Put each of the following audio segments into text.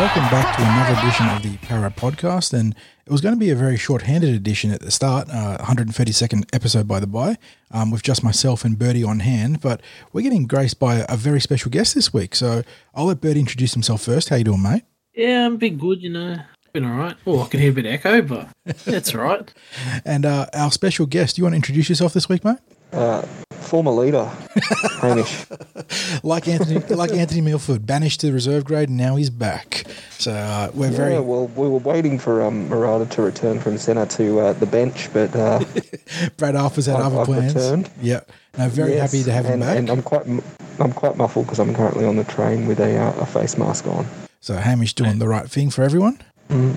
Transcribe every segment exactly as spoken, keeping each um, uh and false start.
Welcome back to another edition of the Para Podcast, and it was going to be a very short-handed edition at the start, uh, one hundred thirty-second episode by the by, um, with just myself and Bertie on hand, but we're getting graced by a very special guest this week, so I'll let Bertie introduce himself first. How you doing, mate? Yeah, I'm a bit good, you know. Been all right. Oh, I can hear a bit of echo, but that's all right. And uh, our special guest, do you want to introduce yourself this week, mate? Uh, former leader, Hamish. like Anthony, like Anthony Milford, banished to the reserve grade, and now he's back. So uh, we're yeah, very well. We were waiting for um, Murata to return from centre to uh, the bench, but uh, Brad Arthur's had I've, other plans. I've returned. Yeah, no, very yes, happy to have and, him back. And I'm quite, I'm quite muffled because I'm currently on the train with a, uh, a face mask on. So Hamish doing the right thing for everyone. Mm.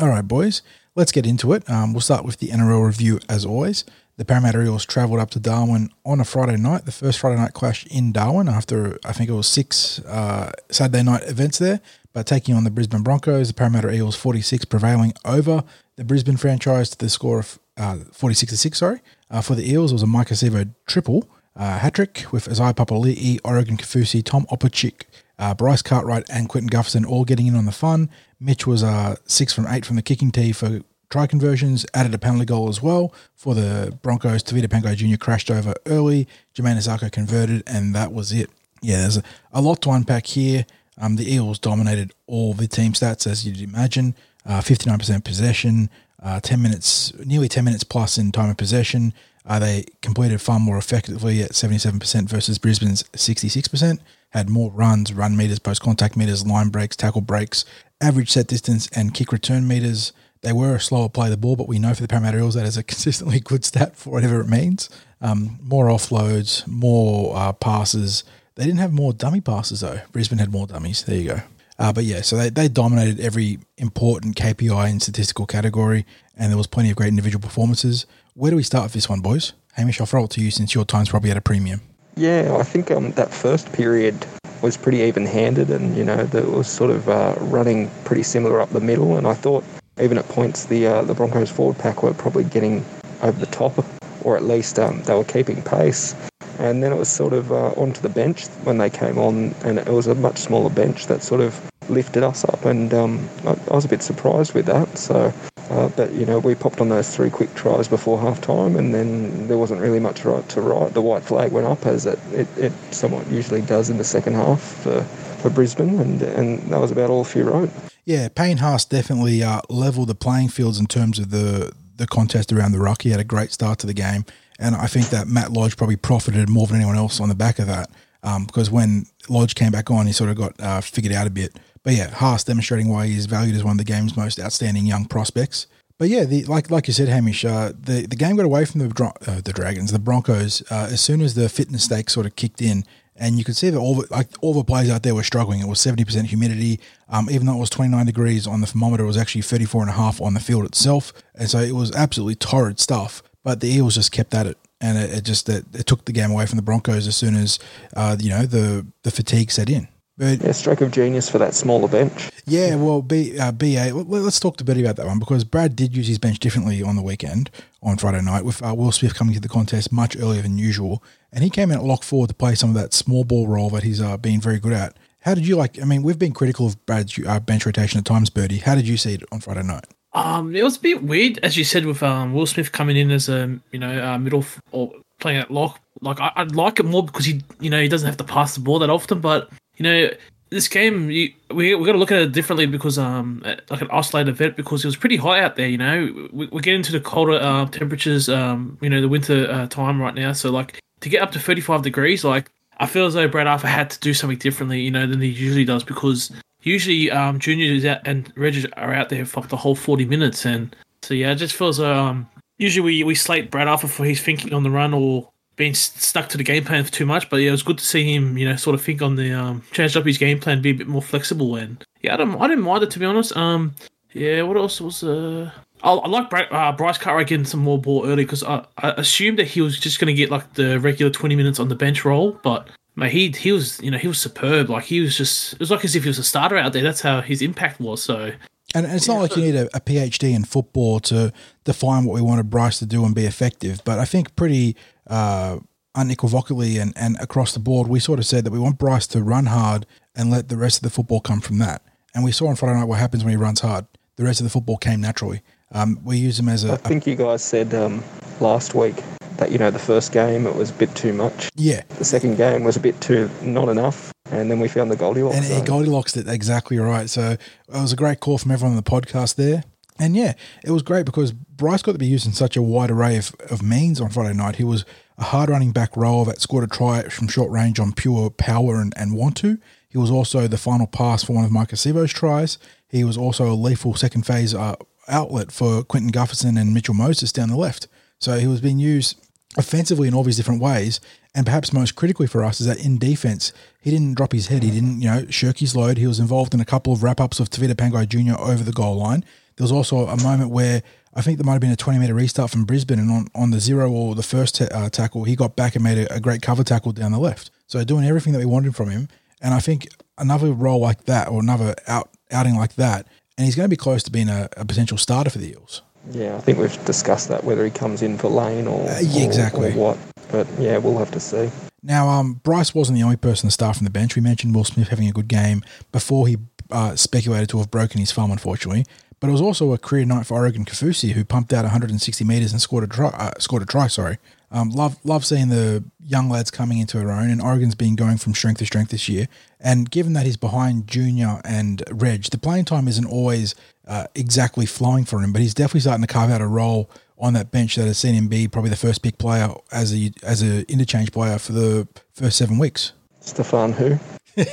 All right, boys, let's get into it. Um, we'll start with the N R L review as always. The Parramatta Eels travelled up to Darwin on a Friday night, the first Friday night clash in Darwin after I think it was six uh, Saturday night events there, but taking on the Brisbane Broncos, the Parramatta Eels forty-six prevailing over the Brisbane franchise to the score of uh, forty-six to six, sorry. Uh, for the Eels, it was a Mike Acevo triple uh, hat-trick with Isaiah Papali'i, Oregon Kafusi, Tom Opechik, uh, Bryce Cartwright and Quentin Gufferson all getting in on the fun. Mitch was uh, six from eight from the kicking tee for try conversions, added a penalty goal as well for the Broncos. Tavita Pango Junior crashed over early. Jermaine Asako converted, and that was it. Yeah, there's a, a lot to unpack here. Um, the Eels dominated all the team stats, as you'd imagine. Uh, fifty-nine percent possession, uh, ten minutes, nearly ten minutes plus in time of possession. Uh, they completed far more effectively at seventy-seven percent versus Brisbane's sixty-six percent. Had more runs, run meters, post-contact meters, line breaks, tackle breaks, average set distance, and kick return meters. They were a slower play of the ball, but we know for the Parramatta Eels that is a consistently good stat for whatever it means. Um, more offloads, more uh, passes. They didn't have more dummy passes, though. Brisbane had more dummies. There you go. Uh, but, yeah, so they, they dominated every important K P I and statistical category, and there was plenty of great individual performances. Where do we start with this one, boys? Hamish, I'll throw it to you since your time's probably at a premium. Yeah, I think um, that first period was pretty even-handed, and, you know, that was sort of uh, running pretty similar up the middle, and I thought... Even at points, the uh, the Broncos forward pack were probably getting over the top, or at least um, they were keeping pace. And then it was sort of uh, onto the bench when they came on, and it was a much smaller bench that sort of lifted us up. And um, I, I was a bit surprised with that. So, uh, but you know, we popped on those three quick tries before half time, and then there wasn't really much right to right. The white flag went up, as it it, it somewhat usually does in the second half for, for Brisbane, and and that was about all she wrote. Yeah, Payne Haas definitely uh, leveled the playing fields in terms of the, the contest around the ruck. He had a great start to the game, and I think that Matt Lodge probably profited more than anyone else on the back of that um, because when Lodge came back on, he sort of got uh, figured out a bit. But, yeah, Haas demonstrating why he's valued as one of the game's most outstanding young prospects. But, yeah, the, like like you said, Hamish, uh, the, the game got away from the dro- uh, the Dragons, the Broncos, uh, as soon as the fitness stakes sort of kicked in. And you could see that all the, like, all the players out there were struggling. It was seventy percent humidity. Um, even though it was twenty-nine degrees on the thermometer, it was actually thirty-four and a half on the field itself. And so it was absolutely torrid stuff. But the Eels just kept at it. And it, it just it, it took the game away from the Broncos as soon as, uh, you know, the, the fatigue set in. But, yeah, stroke of genius for that smaller bench. Yeah, well, B, uh, B A, let's talk to Bertie about that one because Brad did use his bench differently on the weekend, on Friday night, with uh, Will Smith coming to the contest much earlier than usual. And he came out lock forward to play some of that small ball role that he's uh, been very good at. How did you like, I mean, we've been critical of Brad's uh, bench rotation at times, Bertie. How did you see it on Friday night? Um, it was a bit weird, as you said, with um, Will Smith coming in as a, you know, uh, middle f- or playing at lock. Like, I- I'd like it more because he, you know, he doesn't have to pass the ball that often, but... You know, this game, you, we, we've got to look at it differently because, um, like an isolated event, because it was pretty hot out there, you know. We, we're getting to the colder uh, temperatures, um, you know, the winter uh, time right now. So, like, to get up to thirty-five degrees, like, I feel as though Brad Arthur had to do something differently, you know, than he usually does because usually um, juniors and Reg are out there for the whole forty minutes. And so, yeah, it just feels as though um, usually we, we slate Brad Arthur for his thinking on the run or... Being stuck to the game plan for too much, but yeah, it was good to see him, you know, sort of think on the um, changed up his game plan, be a bit more flexible, and yeah, I don't, I didn't mind it to be honest. Um, yeah, what else was? Uh, I, I like Bra- uh, Bryce Cartwright getting some more ball early because I, I assumed that he was just going to get like the regular twenty minutes on the bench role, but mate, he he was, you know, he was superb. Like he was just, it was like as if he was a starter out there. That's how his impact was. So. And it's not like you need a, a PhD in football to define what we wanted Bryce to do and be effective. But I think pretty uh, unequivocally and, and across the board, we sort of said that we want Bryce to run hard and let the rest of the football come from that. And we saw on Friday night what happens when he runs hard. The rest of the football came naturally. Um, we use him as a... I think you guys said um, last week that, you know, the first game, it was a bit too much. Yeah. The second game was a bit too not enough. And then we found the Goldilocks. And he Goldilocks it exactly right. So it was a great call from everyone on the podcast there. And, yeah, it was great because Bryce got to be used in such a wide array of, of means on Friday night. He was a hard-running back rower that scored a try from short range on pure power and, and want to. He was also the final pass for one of Mike Acebo's tries. He was also a lethal second phase uh, outlet for Quentin Gufferson and Mitchell Moses down the left. So he was being used offensively in all these different ways. And perhaps most critically for us is that in defense, he didn't drop his head. He didn't, you know, shirk his load. He was involved in a couple of wrap-ups of Tevita Pangai Junior over the goal line. There was also a moment where I think there might have been a twenty-metre restart from Brisbane, and on, on the zero or the first t- uh, tackle, he got back and made a, a great cover tackle down the left. So doing everything that we wanted from him. And I think another role like that or another out, outing like that, and he's going to be close to being a, a potential starter for the Eels. Yeah, I think we've discussed that, whether he comes in for Lane or, uh, yeah, exactly. or, or what. But, yeah, we'll have to see. Now, um, Bryce wasn't the only person to start from the bench. We mentioned Will Smith having a good game before he uh, speculated to have broken his thumb, unfortunately. But it was also a career night for Oregon Kafusi, who pumped out one hundred sixty metres and scored a try. Uh, scored a try, sorry. Um, love love seeing the young lads coming into their own, and Oregon's been going from strength to strength this year. And given that he's behind Junior and Reg, the playing time isn't always uh, exactly flowing for him, but he's definitely starting to carve out a role on that bench that has seen him be probably the first pick player as a as an interchange player for the first seven weeks. Stefan who?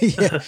yeah,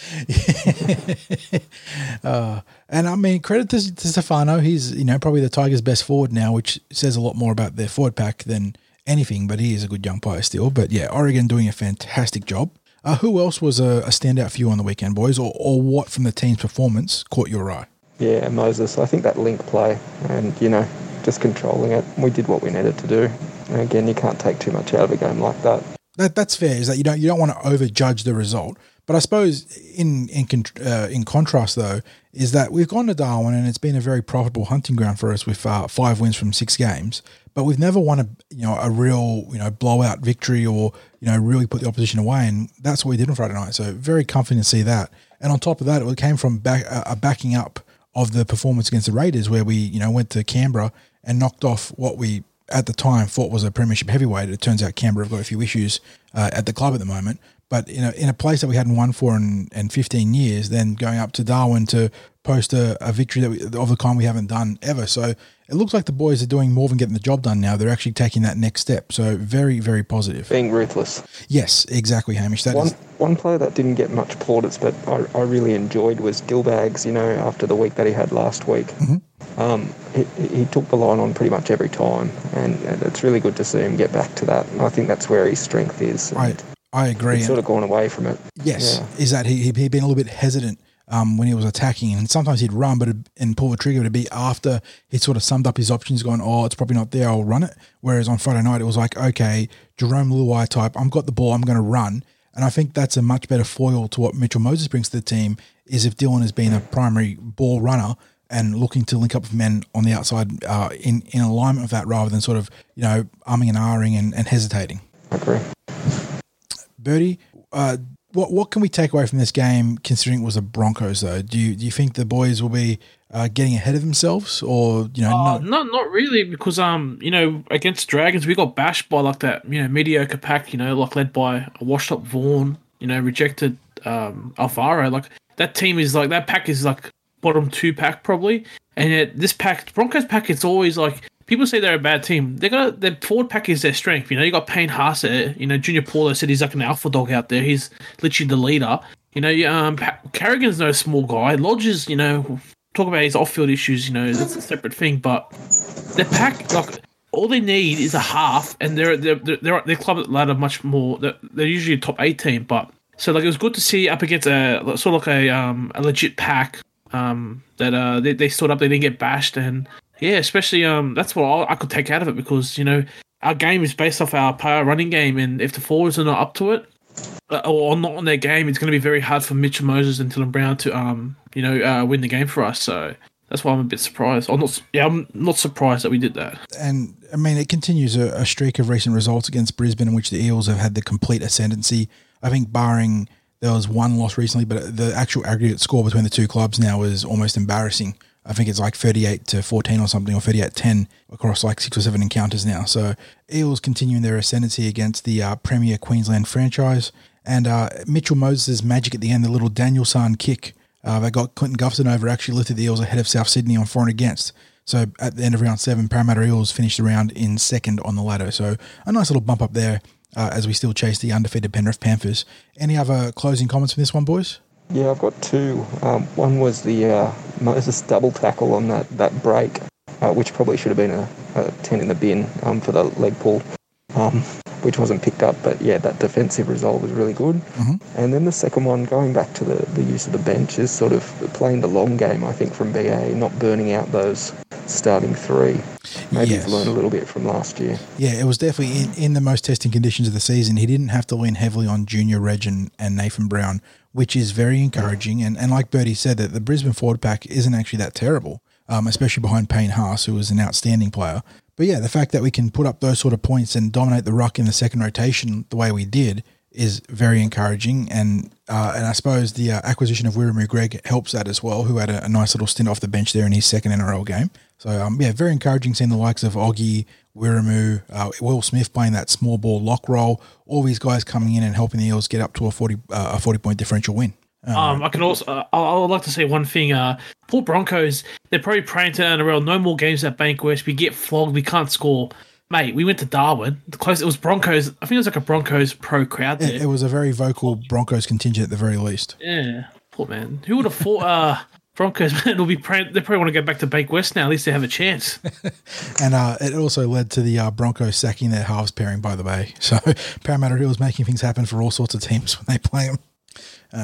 uh, and I mean credit to, to Stefano. He's you know probably the Tigers' best forward now, which says a lot more about their forward pack than anything. But he is a good young player still. But yeah, Oregon doing a fantastic job. Uh, who else was a, a standout for you on the weekend, boys, or or what from the team's performance caught your eye? Yeah, Moses. I think that link play and you know just controlling it. We did what we needed to do. And again, you can't take too much out of a game like that. That that's fair. Is that you don't you don't want to overjudge the result. But I suppose in in uh, in contrast, though, is that we've gone to Darwin and it's been a very profitable hunting ground for us with uh, five wins from six games. But we've never won a you know a real you know blowout victory or you know really put the opposition away, and that's what we did on Friday night. So very comforting to see that. And on top of that, it came from back, a backing up of the performance against the Raiders, where we you know went to Canberra and knocked off what we at the time thought was a premiership heavyweight. It turns out Canberra have got a few issues uh, at the club at the moment. But you know, in a place that we hadn't won for in, in fifteen years, then going up to Darwin to post a, a victory that we, of the kind we haven't done ever. So it looks like the boys are doing more than getting the job done now. They're actually taking that next step. So very, very positive. Being ruthless. Yes, exactly, Hamish. That one, is... one player that didn't get much plaudits, but I, I really enjoyed was Dillbags, you know, after the week that he had last week. Mm-hmm. Um, he, he took the line on pretty much every time, and, and it's really good to see him get back to that. And I think that's where his strength is. And, right. I agree. He's sort of gone away from it. Yes, yeah. Is that he, he'd been a little bit hesitant um, when he was attacking, and sometimes he'd run but it'd, and pull the trigger, but it'd be after he'd sort of summed up his options going, oh, it's probably not there, I'll run it. Whereas on Friday night, it was like, okay, Jerome Luai type, I've got the ball, I'm going to run. And I think that's a much better foil to what Mitchell Moses brings to the team is if Dylan has been a primary ball runner and looking to link up with men on the outside uh, in, in alignment of that rather than sort of, you know, umming and ahhing and, and hesitating. I agree. Birdie, uh, what what can we take away from this game? Considering it was the Broncos, though, do you do you think the boys will be uh, getting ahead of themselves, or you know, uh, no, not not really, because um, you know, against Dragons we got bashed by like that, you know, mediocre pack, you know, like led by a washed up Vaughan, you know, rejected um, Alvaro. Like that team is like that pack is like bottom two pack probably, and yet this pack, Broncos pack, it's always like. People say they're a bad team. They got their forward pack is their strength. You know, you got Payne Haas there. You know, Junior Paulo said he's like an alpha dog out there. He's literally the leader. You know, um, pa- Carrigan's no small guy. Lodge is, you know, talk about his off-field issues. You know, that's a separate thing. But their pack, like, all they need is a half, and they're they're they're, they're their club ladder much more. They're, they're usually a top eight team, but so like it was good to see up against a sort of like a um a legit pack um that uh they they stood up. They didn't get bashed and. Yeah, especially um, that's what I'll, I could take out of it because, you know, our game is based off our power running game, and if the forwards are not up to it uh, or not on their game, it's going to be very hard for Mitchell Moses and Dylan Brown to, um, you know, uh, win the game for us. So that's why I'm a bit surprised. I'm not, yeah, I'm not surprised that we did that. And, I mean, it continues a, a streak of recent results against Brisbane in which the Eels have had the complete ascendancy. I think barring There was one loss recently, but the actual aggregate score between the two clubs now is almost embarrassing. I think it's like thirty-eight to fourteen or something, or thirty-eight ten across like six or seven encounters now. So Eels continuing their ascendancy against the uh, Premier Queensland franchise. And uh, Mitchell Moses' magic at the end, the little Danielson kick uh, that got Quentin Gufferson over, actually lifted the Eels ahead of South Sydney on for and against. So at the end of round seven, Parramatta Eels finished the round in second on the ladder. So a nice little bump up there uh, as we still chase the undefeated Penrith Panthers. Any other closing comments from this one, boys? Yeah, I've got two. Um, one was the uh, Moses double tackle on that, that break, uh, which probably should have been a, a ten in the bin um, for the leg pull, um, which wasn't picked up. But, yeah, that defensive result was really good. Mm-hmm. And then the second one, going back to the, the use of the bench, is sort of playing the long game, I think, from B A, not burning out those starting three. Maybe yes. He's learned a little bit from last year. Yeah, it was definitely in, in the most testing conditions of the season. He didn't have to lean heavily on Junior Reg and, and Nathan Brown, which is very encouraging. And, and like Bertie said, that the Brisbane forward pack isn't actually that terrible, um, especially behind Payne Haas, who was an outstanding player. But yeah, the fact that we can put up those sort of points and dominate the ruck in the second rotation the way we did is very encouraging. And uh, and I suppose the uh, acquisition of Wiramu Greg helps that as well, who had a, a nice little stint off the bench there in his second N R L game. So um, yeah, very encouraging seeing the likes of Oggy, Wiramu, uh, Will Smith playing that small ball lock roll, all these guys coming in and helping the Eels get up to a forty, uh, a forty-point differential win. Um, um, I can also, uh, I would like to say one thing. Uh, Port Broncos, they're probably praying to N R L, no more games at Bankwest, we get flogged, we can't score. Mate, we went to Darwin. The close, it was Broncos. I think it was like a Broncos pro crowd there. It, it was a very vocal Broncos contingent at the very least. Yeah. Poor man. Who would have thought... Uh, Broncos, man, will be praying. They probably want to go back to Bankwest now. At least they have a chance. And uh, it also led to the uh, Broncos sacking their halves pairing, by the way. So Parramatta Eels making things happen for all sorts of teams when they play them.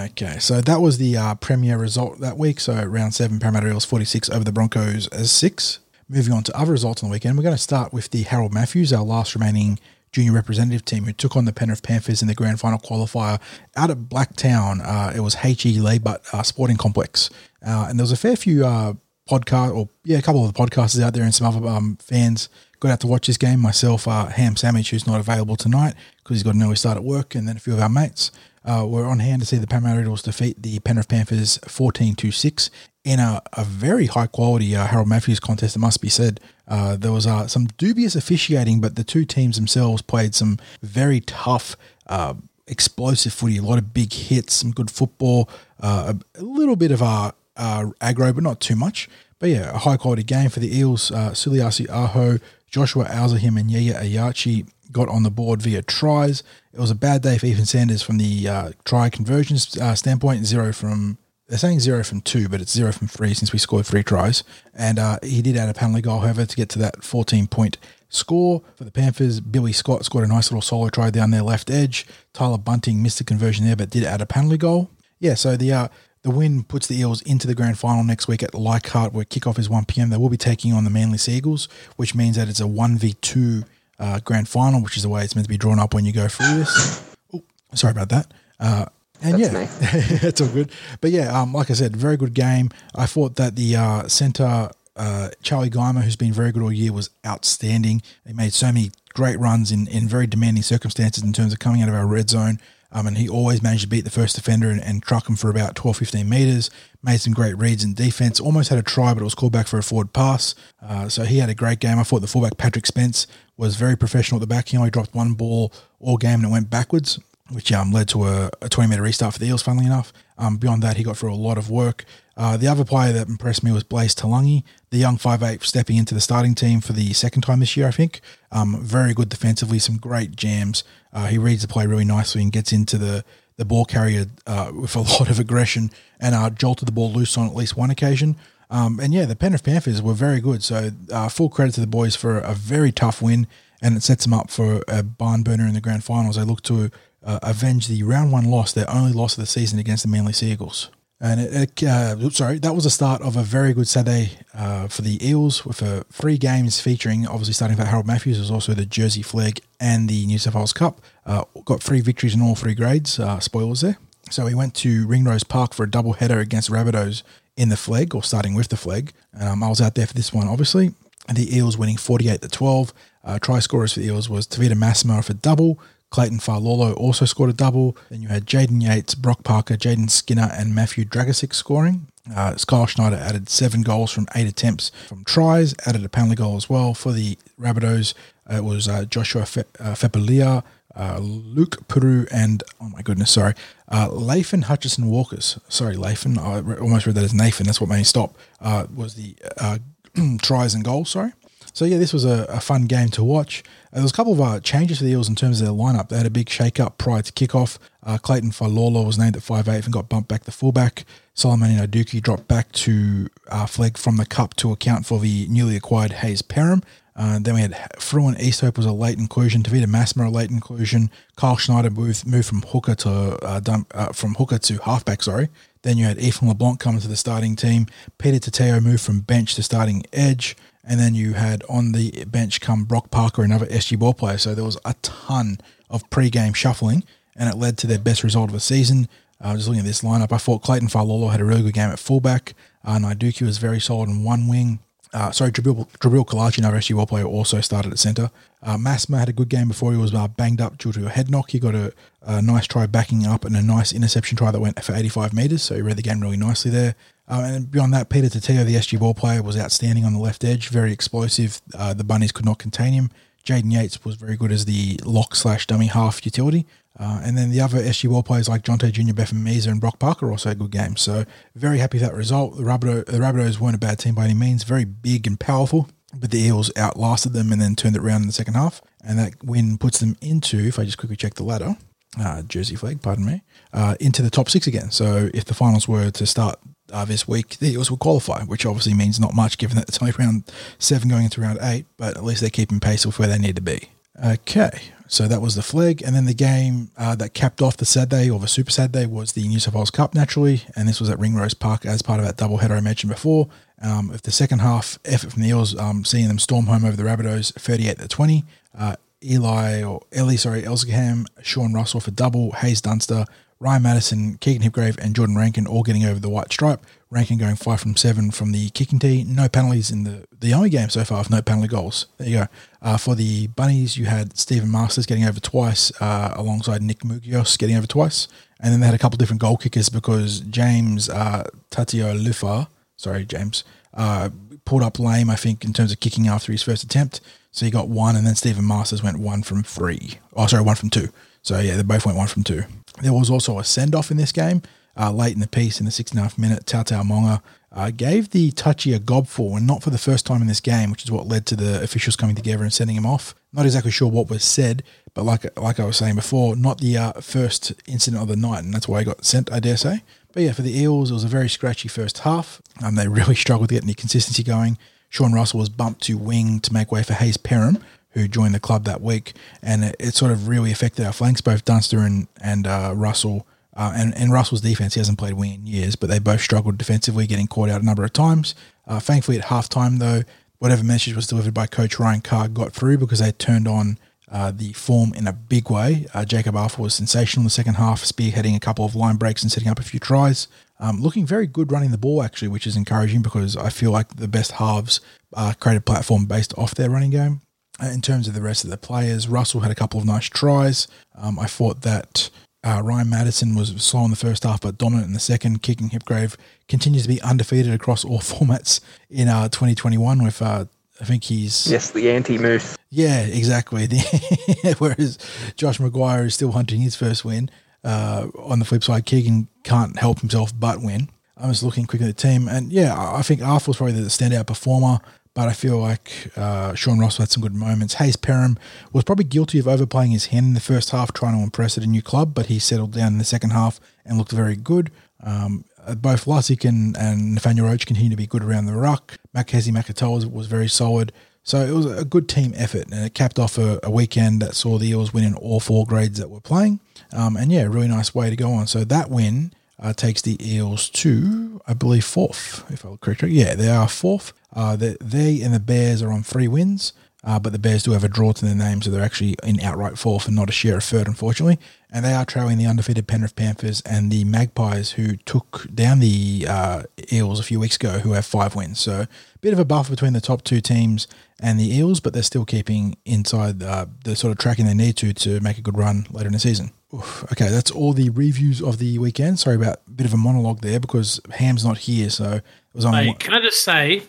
Okay, so that was the uh, premier result that week. So round seven, Parramatta Eels forty-six over the Broncos as six. Moving on to other results on the weekend, we're going to start with the Harold Matthews, our last remaining junior representative team, who took on the Penrith Panthers in the grand final qualifier out at Blacktown. Uh, it was H E Leichhardt uh, Sporting Complex. Uh, and there was a fair few uh, podcasts, or yeah, a couple of the podcasters out there, and some other um, fans got out to watch this game. Myself, uh, Ham Sandwich, who's not available tonight because he's got an early start at work, and then a few of our mates uh, were on hand to see the Parramatta Eels defeat the Penrith Panthers fourteen to six in a, a very high-quality uh, Harold Matthews contest, it must be said. Uh, there was uh, some dubious officiating, but the two teams themselves played some very tough, uh, explosive footy, a lot of big hits, some good football, uh, a, a little bit of uh, uh, aggro, but not too much. But yeah, a high-quality game for the Eels. Uh, Suliasi Aho, Joshua Alzahim, and Yaya Ayachi got on the board via tries. It was a bad day for Ethan Sanders from the uh, try conversions uh, standpoint, zero from... They're saying zero from two, but it's zero from three since we scored three tries. And uh, he did add a penalty goal, however, to get to that fourteen-point score for the Panthers. Billy Scott scored a nice little solo try down their left edge. Tyler Bunting missed the conversion there, but did add a penalty goal. Yeah, so the uh, the win puts the Eels into the grand final next week at Leichhardt, where kickoff is one p.m. They will be taking on the Manly Sea Eagles, which means that it's a one v two uh, grand final, which is the way it's meant to be drawn up when you go through this. Oh, sorry about that. Uh, And That's yeah, it's all good. But yeah, um, like I said, very good game. I thought that the uh, centre, uh, Charlie Geimer, who's been very good all year, was outstanding. He made so many great runs in, in very demanding circumstances in terms of coming out of our red zone. Um, and he always managed to beat the first defender and, and truck him for about twelve, fifteen metres. Made some great reads in defence. Almost had a try, but it was called back for a forward pass. Uh, so he had a great game. I thought the fullback, Patrick Spence, was very professional at the back. He only dropped one ball all game and it went backwards, which um, led to a twenty-metre restart for the Eels, funnily enough. Um, beyond that, he got through a lot of work. Uh, the other player that impressed me was Blaise Talangi, the young five eight stepping into the starting team for the second time this year, I think. Um, very good defensively, some great jams. Uh, he reads the play really nicely and gets into the, the ball carrier uh, with a lot of aggression and uh, jolted the ball loose on at least one occasion. Um, and, yeah, the Penrith Panthers were very good, so uh, full credit to the boys for a very tough win, and it sets them up for a barn burner in the grand finals. They look to... Uh, avenge the round one loss, their only loss of the season against the Manly Sea Eagles. And it, it, uh, oops, sorry, that was the start of a very good Saturday uh, for the Eels with uh, three games featuring, obviously starting for Harold Matthews, was also the Jersey flag and the New South Wales Cup. Uh, got three victories in all three grades, uh, spoilers there. So we went to Ringrose Park for a double header against Rabbitohs in the flag, or starting with the flag. Um, I was out there for this one, obviously. And the Eels winning forty-eight to twelve. Uh, try scorers for the Eels was Tavita Massimo for double, Clayton Farlolo also scored a double. Then you had Jaden Yates, Brock Parker, Jaden Skinner and Matthew Dragicic scoring. Uh, Kyle Schneider added seven goals from eight attempts from tries, added a penalty goal as well for the Rabbitohs. Uh, it was uh, Joshua Fe- uh, Fapalia, uh, Luke Peru, and, oh my goodness, sorry, uh, Lathan Hutchison-Walkers. Sorry, Lathan, I re- almost read that as Nathan, that's what made me stop, uh, was the uh, tries and goals, sorry. So, yeah, this was a, a fun game to watch. Uh, there was a couple of uh, changes for the Eels in terms of their lineup. They had a big shake-up prior to kickoff. Uh, Clayton Falolo was named at five eight and got bumped back to fullback. Solomon Iduki dropped back to uh, flag from the cup to account for the newly acquired Hayes Perham. Uh, then we had Fruin Easthope was a late inclusion. Tavita Masmer a late inclusion. Kyle Schneider moved, moved from hooker to uh, dump, uh, from hooker to halfback. Sorry. Then you had Ethan LeBlanc come into the starting team. Peter Tateo moved from bench to starting edge. And then you had on the bench come Brock Parker, another S G ball player. So there was a ton of pre-game shuffling, and it led to their best result of the season. Uh, just looking at this lineup, I thought Clayton Farlolo had a really good game at fullback. Uh, Naiduki was very solid in one wing. Uh, sorry, Jabril Kalachi, another S G ball player, also started at centre. Uh, Masma had a good game before he was uh, banged up due to a head knock. He got a, a nice try backing up and a nice interception try that went for eighty-five metres, so he read the game really nicely there. Uh, and beyond that, Peter Tateo, the S G ball player, was outstanding on the left edge, very explosive. Uh, the Bunnies could not contain him. Jaden Yates was very good as the lock slash dummy half utility. Uh, and then the other S G ball players like Jonte Junior, Betham Meeser and Brock Parker also had good games. So very happy with that result. The, Rabbitoh, the Rabbitohs weren't a bad team by any means, very big and powerful. But the Eels outlasted them and then turned it around in the second half. And that win puts them into, if I just quickly check the ladder, uh, jersey flag, pardon me, uh, into the top six again. So if the finals were to start Uh, this week, the Eels will qualify, which obviously means not much given that it's only round seven going into round eight, but at least they're keeping pace with where they need to be. Okay, so that was the flag, and then the game uh, that capped off the Saturday, or the Super Saturday, was the New South Wales Cup, naturally, and this was at Ringrose Park as part of that doubleheader I mentioned before. Um, if the second half effort from the Eels, um, seeing them storm home over the Rabbitohs thirty-eight to twenty, uh, Eli, or Ellie, sorry, Elsingham, Sean Russell for double, Hayes Dunster, Ryan Madison, Keegan Hipgrave and Jordan Rankin all getting over the white stripe. Rankin going five from seven from the kicking tee. No penalties in the, the only game so far with no penalty goals. There you go. Uh, for the Bunnies, you had Stephen Masters getting over twice uh, alongside Nick Mugios getting over twice. And then they had a couple of different goal kickers because James uh, Tateo Lufa, sorry, James, uh, pulled up lame, I think, in terms of kicking after his first attempt. So he got one, and then Stephen Masters went one from three. Oh, sorry, one from two. So, yeah, they both went one from two. There was also a send-off in this game. Uh, late in the piece, in the six and a half minute, Tautau Monga uh, gave the touchy a gobful, and not for the first time in this game, which is what led to the officials coming together and sending him off. Not exactly sure what was said, but like like I was saying before, not the uh, first incident of the night, and that's why he got sent, I dare say. But yeah, for the Eels, it was a very scratchy first half. Um, they really struggled to get any consistency going. Sean Russell was bumped to wing to make way for Hayes Perham, who joined the club that week, and it, it sort of really affected our flanks, both Dunster and, and uh, Russell. Uh, and, and Russell's defence, he hasn't played wing in years, but they both struggled defensively, getting caught out a number of times. Uh, thankfully, at halftime, though, whatever message was delivered by coach Ryan Carr got through because they turned on uh, the form in a big way. Uh, Jacob Arthur was sensational in the second half, spearheading a couple of line breaks and setting up a few tries. Um, looking very good running the ball, actually, which is encouraging because I feel like the best halves uh, create a platform based off their running game. In terms of the rest of the players, Russell had a couple of nice tries. Um, I thought that uh, Ryan Madison was slow in the first half but dominant in the second. Keegan Hipgrave continues to be undefeated across all formats in uh, twenty twenty-one with, uh, I think he's... Yes, the anti-moose. Yeah, exactly. Whereas Josh Maguire is still hunting his first win. Uh, on the flip side, Keegan can't help himself but win. I was looking quick at the team, and yeah, I think Arthur's probably the standout performer. But I feel like uh, Sean Russell had some good moments. Hayes Perham was probably guilty of overplaying his hand in the first half, trying to impress at a new club, but he settled down in the second half and looked very good. Um, both Lusick and, and Nathaniel Roach continue to be good around the ruck. Mackenzie Makatoa was very solid. So it was a good team effort, and it capped off a, a weekend that saw the Eels win in all four grades that were playing. Um, and, yeah, really nice way to go on. So that win uh, takes the Eels to, I believe, fourth, if I look correctly. Yeah, they are fourth. Uh, they, they and the Bears are on three wins. Uh, but the Bears do have a draw to their name, so they're actually in outright fourth and not a share of third, unfortunately. And they are trailing the undefeated Penrith Panthers and the Magpies, who took down the uh, Eels a few weeks ago, who have five wins. So a bit of a buffer between the top two teams and the Eels, but they're still keeping inside uh, the sort of tracking they need to to make a good run later in the season. Oof, okay, that's all the reviews of the weekend. Sorry about a bit of a monologue there because Ham's not here, so it was on. Mate, one... can I just say?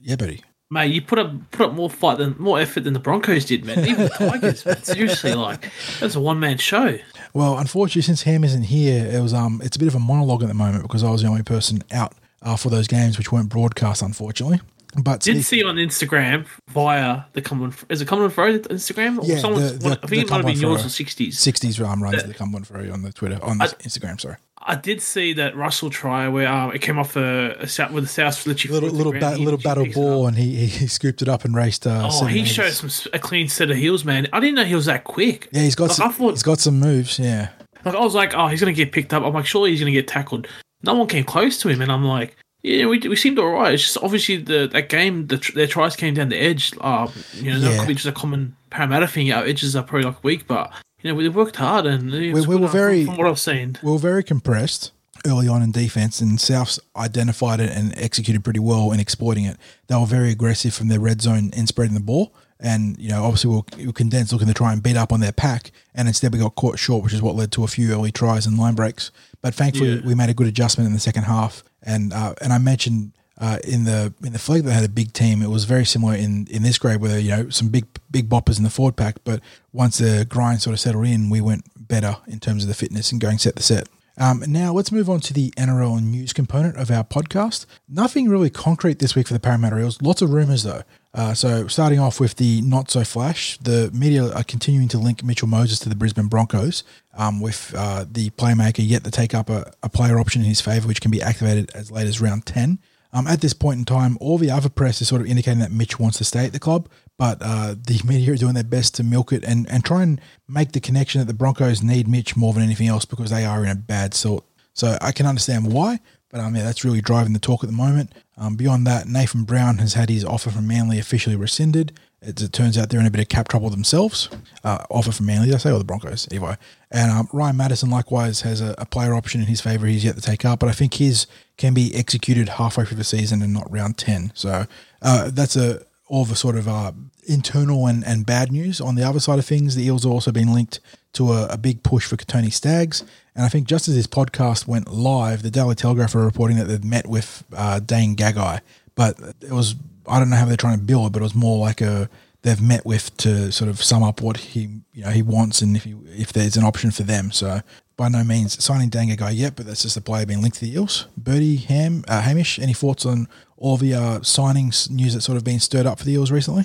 Yeah, buddy. Mate, you put up put up more fight than more effort than the Broncos did, man. Even the Tigers, man. Seriously, like that's a one man show. Well, unfortunately, since Ham isn't here, it was um, it's a bit of a monologue at the moment because I was the only person out uh, for those games which weren't broadcast, unfortunately. But did see on Instagram via the common is it common furrow Instagram? Or yeah, the, the, one, I think it might have been yours or sixties. Sixties um, runs the, the common furrow on the Twitter on the I, Instagram. Sorry. I did see that Russell try where um, it came off a, a south with the south literally little little, ba- little battle ball, and he, he he scooped it up and raced. Uh, oh, he showed some a clean set of heels, man. I didn't know he was that quick. Yeah, he's got like, some, thought, he's got some moves. Yeah, like I was like, oh, he's gonna get picked up. I'm like, surely he's gonna get tackled. No one came close to him, and I'm like. Yeah, we we seemed all right. It's just obviously the that game, the, their tries came down the edge. Um, you know, yeah. That could be just a common Parramatta thing. Our edges are probably like weak, but you know, we worked hard and we, we were very. From what I've seen, we were very compressed early on in defense, and Souths identified it and executed pretty well in exploiting it. They were very aggressive from their red zone and spreading the ball. And, you know, obviously we were condensed looking to try and beat up on their pack. And instead we got caught short, which is what led to a few early tries and line breaks. But thankfully yeah. we made a good adjustment in the second half. And uh, and I mentioned uh, in the in the flag they had a big team. It was very similar in, in this grade where, you know, some big big boppers in the forward pack. But once the grind sort of settled in, we went better in terms of the fitness and going set to set. Um, now let's move on to the N R L news component of our podcast. Nothing really concrete this week for the Parramatta Eels. Lots of rumours though. Uh, so starting off with the not-so-flash, the media are continuing to link Mitchell Moses to the Brisbane Broncos um, with uh, the playmaker yet to take up a, a player option in his favour, which can be activated as late as round ten. Um, at this point in time, all the other press is sort of indicating that Mitch wants to stay at the club, but uh, the media are doing their best to milk it and, and try and make the connection that the Broncos need Mitch more than anything else because they are in a bad sort. So I can understand why. But um, yeah, that's really driving the talk at the moment. Um, beyond that, Nathan Brown has had his offer from Manly officially rescinded. As it turns out, they're in a bit of cap trouble themselves. Uh, offer from Manly, did I say, or the Broncos, anyway. And um, Ryan Madison, likewise, has a, a player option in his favour he's yet to take up, but I think his can be executed halfway through the season and not round ten. So uh, that's a all the sort of uh, internal and, and bad news. On the other side of things, the Eels have also been linked to a, a big push for Tony Staggs. And I think just as this podcast went live, the Daily Telegraph are reporting that they've met with uh, Dane Gagai. But it was, I don't know how they're trying to build, but it was more like a they've met with to sort of sum up what he you know he wants and if he, if there's an option for them. So by no means signing Dane Gagai yet, but that's just the player being linked to the Eels. Birdie, Ham, uh, Hamish, any thoughts on all the uh, signings news that's sort of been stirred up for the Eels recently?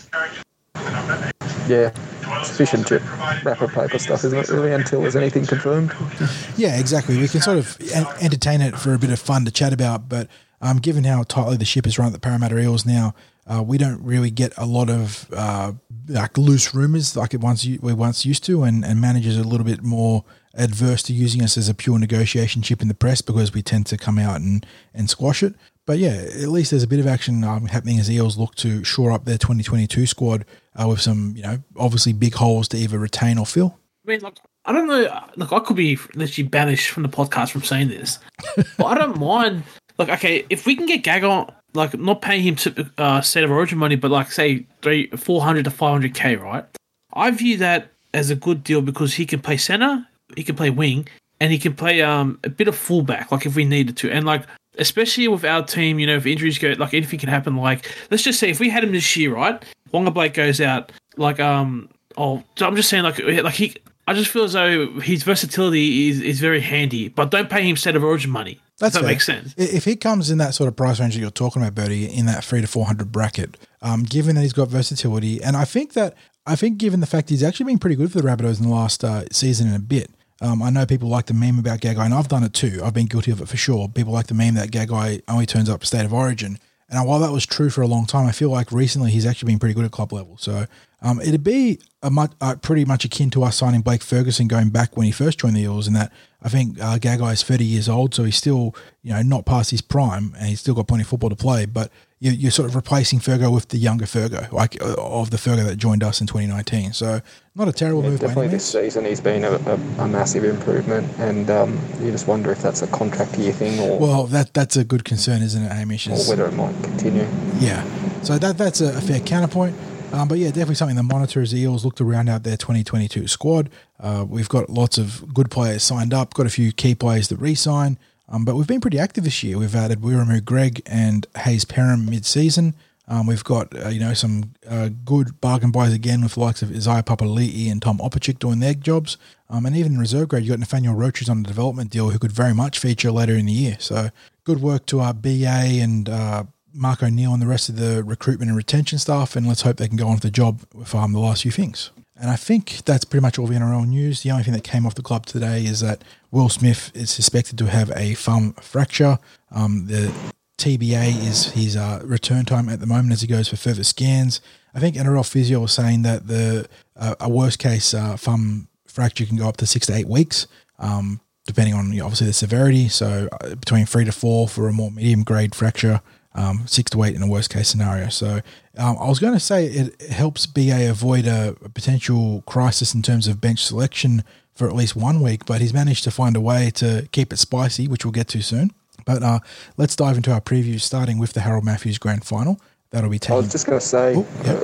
Yeah. Fish and chip, wrapper paper stuff, isn't it, really, until there's anything confirmed? Yeah, exactly. We can sort of entertain it for a bit of fun to chat about, but um, given how tightly the ship is run at the Parramatta Eels now, uh, we don't really get a lot of uh, like loose rumours like it once we once used to, and, and managers are a little bit more adverse to using us as a pure negotiation chip in the press because we tend to come out and, and squash it. But yeah, at least there's a bit of action um, happening as Eels look to shore up their twenty twenty-two squad uh, with some, you know, obviously big holes to either retain or fill. I mean, like, I don't know. Look, I could be literally banished from the podcast from saying this, but I don't mind. Like, okay, if we can get Gagai, like, not paying him to, uh, state of origin money, but like, say, three, four hundred to five hundred K, right? I view that as a good deal because he can play centre, he can play wing, and he can play um, a bit of fullback, like, if we needed to. And, like, especially with our team, you know, if injuries go, like, anything can happen. Like, let's just say if we had him this year, right? Wonga Blake goes out. Like, um, oh, I'm just saying, like, like he, I just feel as though his versatility is, is very handy. But don't pay him state of origin money. That's that fair. Makes sense. If he comes in that sort of price range that you're talking about, Bertie, in that three to four hundred bracket, um, given that he's got versatility, and I think that I think given the fact he's actually been pretty good for the Rabbitohs in the last uh, season and a bit. Um, I know people like the meme about Gagai, and I've done it too. I've been guilty of it for sure. People like the meme that Gagai only turns up state of origin. And while that was true for a long time, I feel like recently he's actually been pretty good at club level. So Um, it'd be a much, uh, pretty much akin to us signing Blake Ferguson going back when he first joined the Eels, and that I think uh, Gagai is thirty years old, so he's still, you know, not past his prime, and he's still got plenty of football to play. But you, you're sort of replacing Fergo with the younger Fergo, like uh, of the Fergo that joined us in twenty nineteen. So not a terrible yeah, move. Definitely by any this means. Season he's been a, a, a massive improvement, and um, you just wonder if that's a contract year thing or well, that that's a good concern, isn't it, Hamish? Or whether it might continue. Yeah. So that that's a, a fair counterpoint. Um, but yeah, definitely something to monitor as the Eels look to round out their twenty twenty-two squad. Uh, we've got lots of good players signed up, got a few key players that re-sign, um, but we've been pretty active this year. We've added Wiramu Greg and Hayes Perham mid-season. Um, we've got uh, you know some uh, good bargain buys again with the likes of Isaiah Papali'i and Tom Opechik doing their jobs. Um, and even in reserve grade, you've got Nathaniel Roach who's on a development deal who could very much feature later in the year. So good work to our B A and uh Mark O'Neill and the rest of the recruitment and retention staff, and let's hope they can go on with the job for um, the last few things. And I think that's pretty much all the N R L news. The only thing that came off the club today is that Will Smith is suspected to have a thumb fracture. Um, the T B A is his uh, return time at the moment as he goes for further scans. I think N R L Physio was saying that the uh, a worst-case uh, thumb fracture can go up to six to eight weeks, um, depending on, you know, obviously the severity, so uh, between three to four for a more medium-grade fracture. Um, six to eight in a worst-case scenario. So um, I was going to say it helps B A avoid a, a potential crisis in terms of bench selection for at least one week, but he's managed to find a way to keep it spicy, which we'll get to soon. But uh, let's dive into our preview, starting with the Harold Matthews Grand Final. That'll be taking... I was just going to say... Ooh, yeah.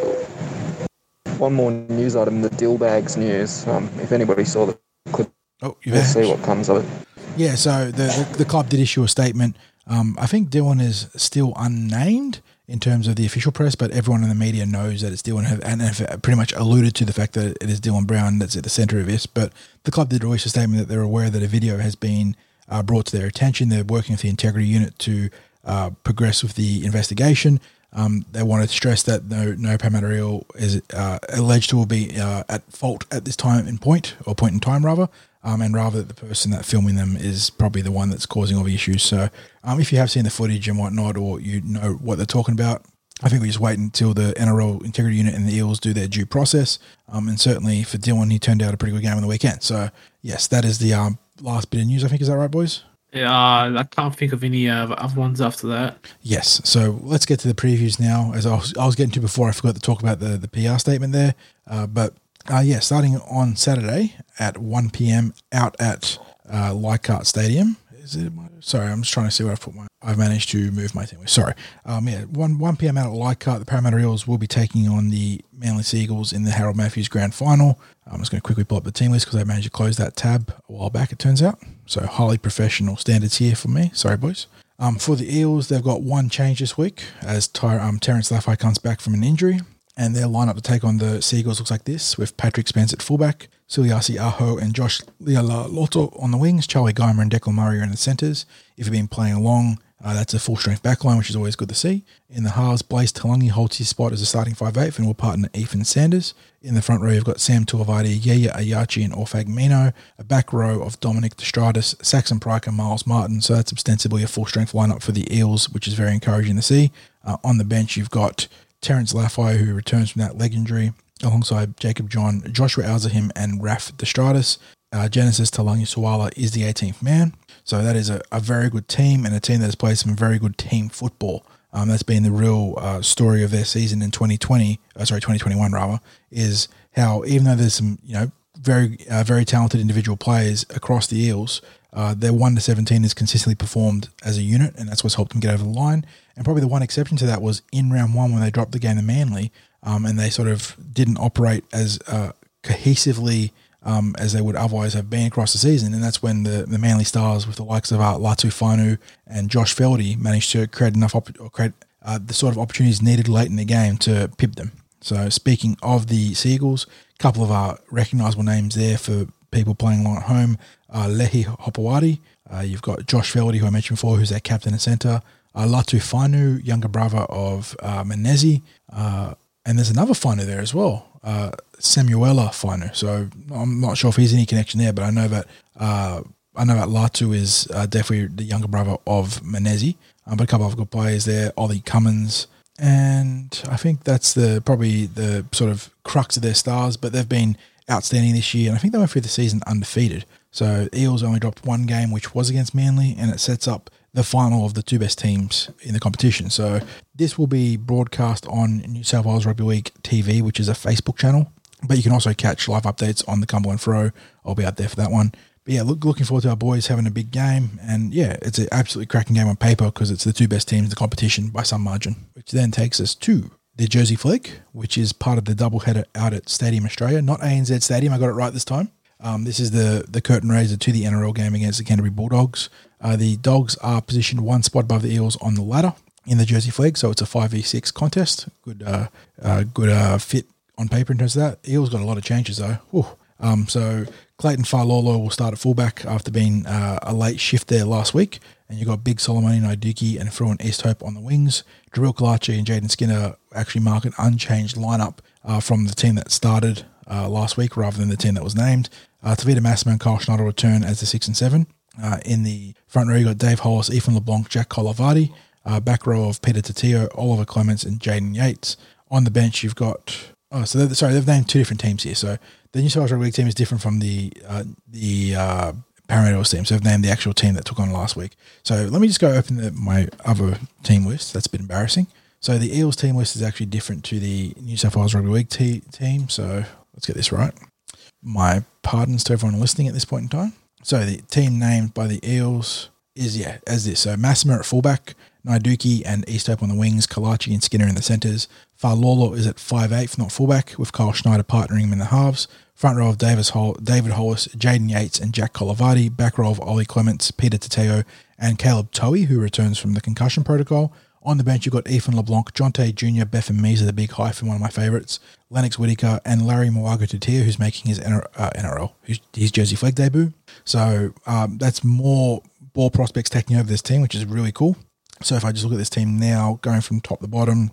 One more news item, the Dillbags news. Um, if anybody saw the clip, oh, we'll see what comes of it. Yeah, so the, the, the club did issue a statement. Um, I think Dylan is still unnamed in terms of the official press, but everyone in the media knows that it's Dylan have, and have pretty much alluded to the fact that it is Dylan Brown that's at the centre of this. But the club did release a statement that they're aware that a video has been uh, brought to their attention. They're working with the integrity unit to uh, progress with the investigation. Um, they wanted to stress that no, no Parramatta Eel is uh, alleged to be uh, at fault at this time and point, or point in time rather. Um, and rather that the person that filming them is probably the one that's causing all the issues. So um, if you have seen the footage and whatnot, or you know what they're talking about, I think we just wait until the N R L Integrity Unit and the Eels do their due process. Um, and certainly for Dylan, he turned out a pretty good game on the weekend. So yes, that is the um, last bit of news, I think. Is that right, boys? Yeah, uh, I can't think of any uh, other ones after that. Yes, so let's get to the previews now. As I was, I was getting to before, I forgot to talk about the, the P R statement there. Uh, but... Uh, yeah, starting on Saturday at one p.m. out at uh, Leichhardt Stadium. Is it my, sorry, I'm just trying to see where I've put my... I've managed to move my thing. Sorry. Um, yeah, one p.m. out at Leichhardt, the Parramatta Eels will be taking on the Manly Sea Eagles in the Harold Matthews Grand Final. I'm just going to quickly pull up the team list because I managed to close that tab a while back, it turns out. So highly professional standards here for me. Sorry, boys. Um, for the Eels, they've got one change this week as Ty- um, Terence Laffey comes back from an injury. And their lineup to take on the Sea Eagles looks like this, with Patrick Spence at fullback, Suliasi Aho and Josh Lealaloto on the wings, Charlie Geimer and Declan Murray are in the centres. If you've been playing along, uh, that's a full-strength backline, which is always good to see. In the halves, Blaise Talungi holds his spot as a starting five-eighth and will partner Ethan Sanders. In the front row, you've got Sam Tuivasa, Yaya Ayachi and Orfag Mino. A back row of Dominic DeStradis, Saxon Pryke and Miles Martin. So that's ostensibly a full-strength lineup for the Eels, which is very encouraging to see. Uh, on the bench, you've got Terence Laffey, who returns from that leg injury, alongside Jacob John, Joshua Alzahim, and Raf DeStradis. Uh, Genesis Talangi Suala is the eighteenth man. So that is a, a very good team, and a team that has played some very good team football. Um, that's been the real uh, story of their season in twenty twenty, uh, sorry, twenty twenty-one rather, is how even though there's some, you know, very uh, very talented individual players across the Eels, uh, their one to seventeen has consistently performed as a unit, and that's what's helped them get over the line. And probably the one exception to that was in round one when they dropped the game to Manly, um, and they sort of didn't operate as uh, cohesively um, as they would otherwise have been across the season. And that's when the, the Manly Stars, with the likes of uh, Latu Fanu and Josh Feldy, managed to create enough op- or create uh, the sort of opportunities needed late in the game to pip them. So speaking of the Sea Eagles, a couple of our recognisable names there for people playing along at home. Uh, Lehi Hopewadi, uh, you've got Josh Feldy, who I mentioned before, who's their captain and centre. Uh, Latu Fanu, younger brother of uh, Menezi. Uh, and there's another Fanu there as well, uh, Samuela Fanu. So I'm not sure if he's any connection there, but I know that uh, I know that Latu is uh, definitely the younger brother of Menezi. Um, but a couple of good players there, Ollie Cummins and I think that's the probably the sort of crux of their stars, but they've been outstanding this year, and I think they went through the season undefeated. So Eels only dropped one game, which was against Manly, and it sets up the final of the two best teams in the competition. So this will be broadcast on New South Wales Rugby League T V, which is a Facebook channel, but you can also catch live updates on the Cumberland Fro. I'll be out there for that one. But yeah, look, looking forward to our boys having a big game. And yeah, it's an absolutely cracking game on paper because it's the two best teams in the competition by some margin, which then takes us to the Jersey Flick, which is part of the doubleheader out at Stadium Australia, not A N Z Stadium. I got it right this time. Um, this is the, the curtain raiser to the N R L game against the Canterbury Bulldogs. Uh, the Dogs are positioned one spot above the Eels on the ladder in the Jersey Flag, so it's a five v six contest. Good uh, uh, good uh, fit on paper in terms of that. Eels got a lot of changes, though. Um, so Clayton Falolo will start at fullback after being uh, a late shift there last week, and you've got Big Solomon Iduki and Fruin Easthope on the wings. Jarrell Kalachi and Jaden Skinner actually mark an unchanged lineup uh, from the team that started uh, last week rather than the team that was named. Uh, Tavita Massman and Kyle Schneider return as the six and seven. Uh, in the front row, you've got Dave Hollis, Ethan LeBlanc, Jack Colavardi. Uh, back row of Peter Tateo, Oliver Clements, and Jaden Yates. On the bench, you've got... Oh, so they've, sorry, they've named two different teams here. So the New South Wales Rugby League team is different from the uh, the uh, Parramatta Eels team. So they've named the actual team that took on last week. So let me just go open the, my other team list. That's a bit embarrassing. So the Eels team list is actually different to the New South Wales Rugby League te- team. So let's get this right. My pardons to everyone listening at this point in time. So the team named by the Eels is, yeah, as this. So Massima at fullback, Naiduki and Easthope on the wings, Kalachi and Skinner in the centres. Falolo is at five eighth, not fullback, with Kyle Schneider partnering him in the halves. Front row of Davis Hol- David Hollis, Jaden Yates and Jack Colavardi. Back row of Ollie Clements, Peter Tateo and Caleb Toey, who returns from the concussion protocol. On the bench, you've got Ethan LeBlanc, Jonte Junior, Bethan Meeser, the big hyphen, one of my favourites, Lennox Whittaker, and Larry Moaga-Tatia, who's making his N R- uh, N R L, his, his Jersey Flag debut. So um, that's more ball prospects taking over this team, which is really cool. So if I just look at this team now, going from top to bottom,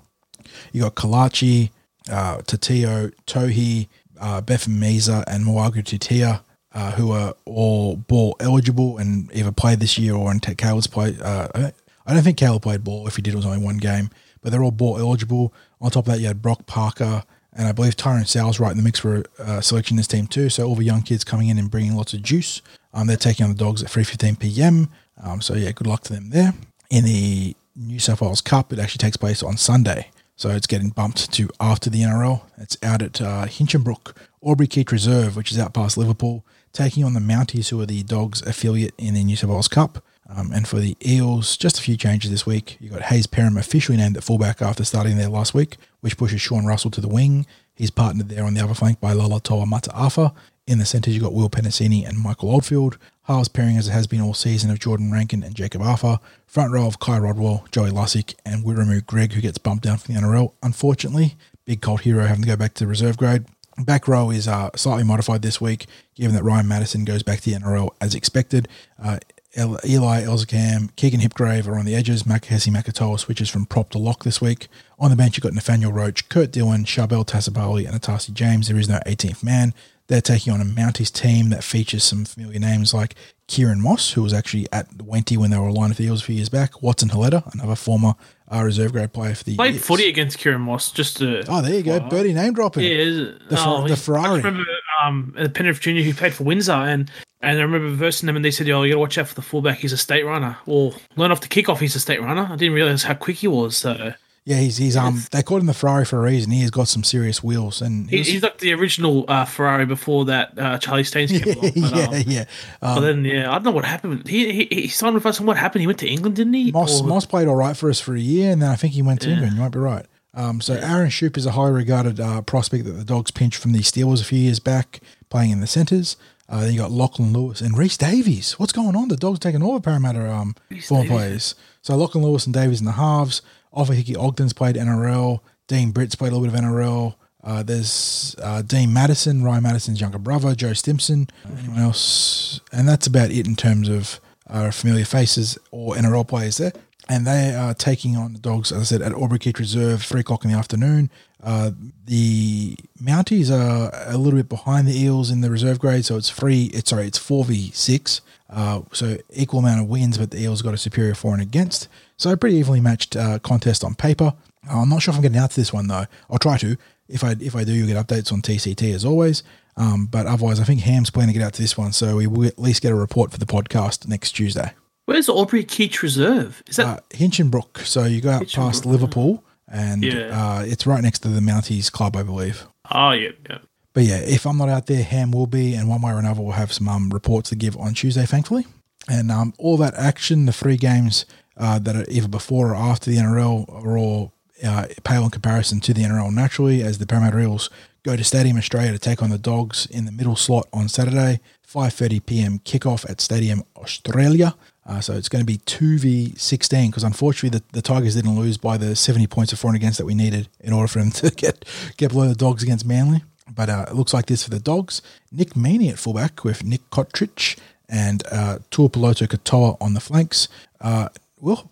you got Kalachi, uh, Tateo, Tohi, uh, Bethan Meeser, and Moaga-Tatia, uh, who are all ball eligible and either played this year or in Ted Caleb's play. Uh, I don't think Caleb played ball. If he did, it was only one game. But they're all ball eligible. On top of that, you had Brock Parker, and I believe Tyrone Sowell's right in the mix for uh, selecting this team too. So all the young kids coming in and bringing lots of juice. Um, they're taking on the Dogs at three fifteen p.m. Um, so, yeah, good luck to them there. In the New South Wales Cup, it actually takes place on Sunday. So it's getting bumped to after the N R L. It's out at uh, Hinchinbrook, Albury Keat Reserve, which is out past Liverpool, taking on the Mounties, who are the Dogs' affiliate in the New South Wales Cup. Um, and for the Eels, just a few changes this week. You got Hayes Perham officially named at fullback after starting there last week, which pushes Sean Russell to the wing. He's partnered there on the other flank by Lalatoa Mata'afa. In the centres, you got Will Penasini and Michael Oldfield. Halves pairing as it has been all season of Jordan Rankin and Jacob Arthur. Front row of Kai Rodwell, Joey Lussick, and Wiramu Greg, who gets bumped down from the N R L. Unfortunately, big cult hero having to go back to the reserve grade. Back row is uh, slightly modified this week, given that Ryan Madison goes back to the N R L as expected. Uh, Eli Elsingham, Keegan Hipgrave are on the edges. Makahesi Makatoa switches from prop to lock this week. On the bench, you've got Nathaniel Roach, Kurt Dillon, Sharbel Tassabali, and Atasi James. There is no eighteenth man. They're taking on a Mounties team that features some familiar names like Kieran Moss, who was actually at Wenty when they were aligned with the Eels a few years back. Watson Haleda, another former uh, reserve grade player for the Played Eels. footy against Kieran Moss. Just to, oh, there you go. Uh, Birdie name dropping. Yeah, the, oh, the Ferrari. I remember um, Penrith Junior who played for Windsor, and, and I remember versing them and they said, oh, you got to watch out for the fullback. He's a state runner. Or learn off the kickoff. He's a state runner. I didn't realise how quick he was, so... Yeah, he's he's um. They called him the Ferrari for a reason. He has got some serious wheels, and he was, he's like the original uh, Ferrari before that uh, Charlie Staines came yeah, along. But, yeah, um, yeah. Um, but then, yeah, I don't know what happened. He he, he signed with us, and what happened? He went to England, didn't he? Moss or, Moss played all right for us for a year, and then I think he went to yeah. England. You might be right. Um, so yeah. Aaron Shoop is a highly regarded uh, prospect that the Dogs pinched from the Steelers a few years back, playing in the centres. Uh, then you got Lachlan Lewis and Reece Davies. What's going on? The Dogs taking all the Parramatta um former players. So Lachlan Lewis and Davies in the halves. Ofahiki Ogden's played N R L. Dean Britt's played a little bit of N R L. Uh, there's uh, Dean Madison, Ryan Madison's younger brother, Joe Stimson, anyone else. And that's about it in terms of uh, familiar faces or N R L players there. And they are taking on the Dogs, as I said, at Albury Keat Reserve, three o'clock in the afternoon. Uh, the Mounties are a little bit behind the Eels in the reserve grade, so it's three. It's sorry, it's four v six, uh, so equal amount of wins, but the Eels got a superior for and against. So a pretty evenly matched uh, contest on paper. Oh, I'm not sure if I'm getting out to this one, though. I'll try to. If I if I do, you'll get updates on T C T as always. Um, but otherwise, I think Ham's planning to get out to this one, so we will at least get a report for the podcast next Tuesday. Where's the Albury Keach Reserve? Is that uh, Hinchinbrook? So you go out past Liverpool, and yeah. uh, it's right next to the Mounties Club, I believe. Oh, yeah, yeah. But yeah, if I'm not out there, Ham will be, and one way or another, we'll have some um, reports to give on Tuesday, thankfully. And um, all that action, the three games uh, that are either before or after the N R L are all uh, pale in comparison to the N R L naturally, as the Parramatta Eels go to Stadium Australia to take on the Dogs in the middle slot on Saturday, five thirty p.m. kickoff at Stadium Australia. Uh, so it's going to be two v sixteen because unfortunately the, the Tigers didn't lose by the seventy points of for and against that we needed in order for them to get, get below the Dogs against Manly. But uh, it looks like this for the Dogs. Nick Meaney at fullback with Nick Kotrich and uh, Tuapoloto Katoa on the flanks. Uh, Will,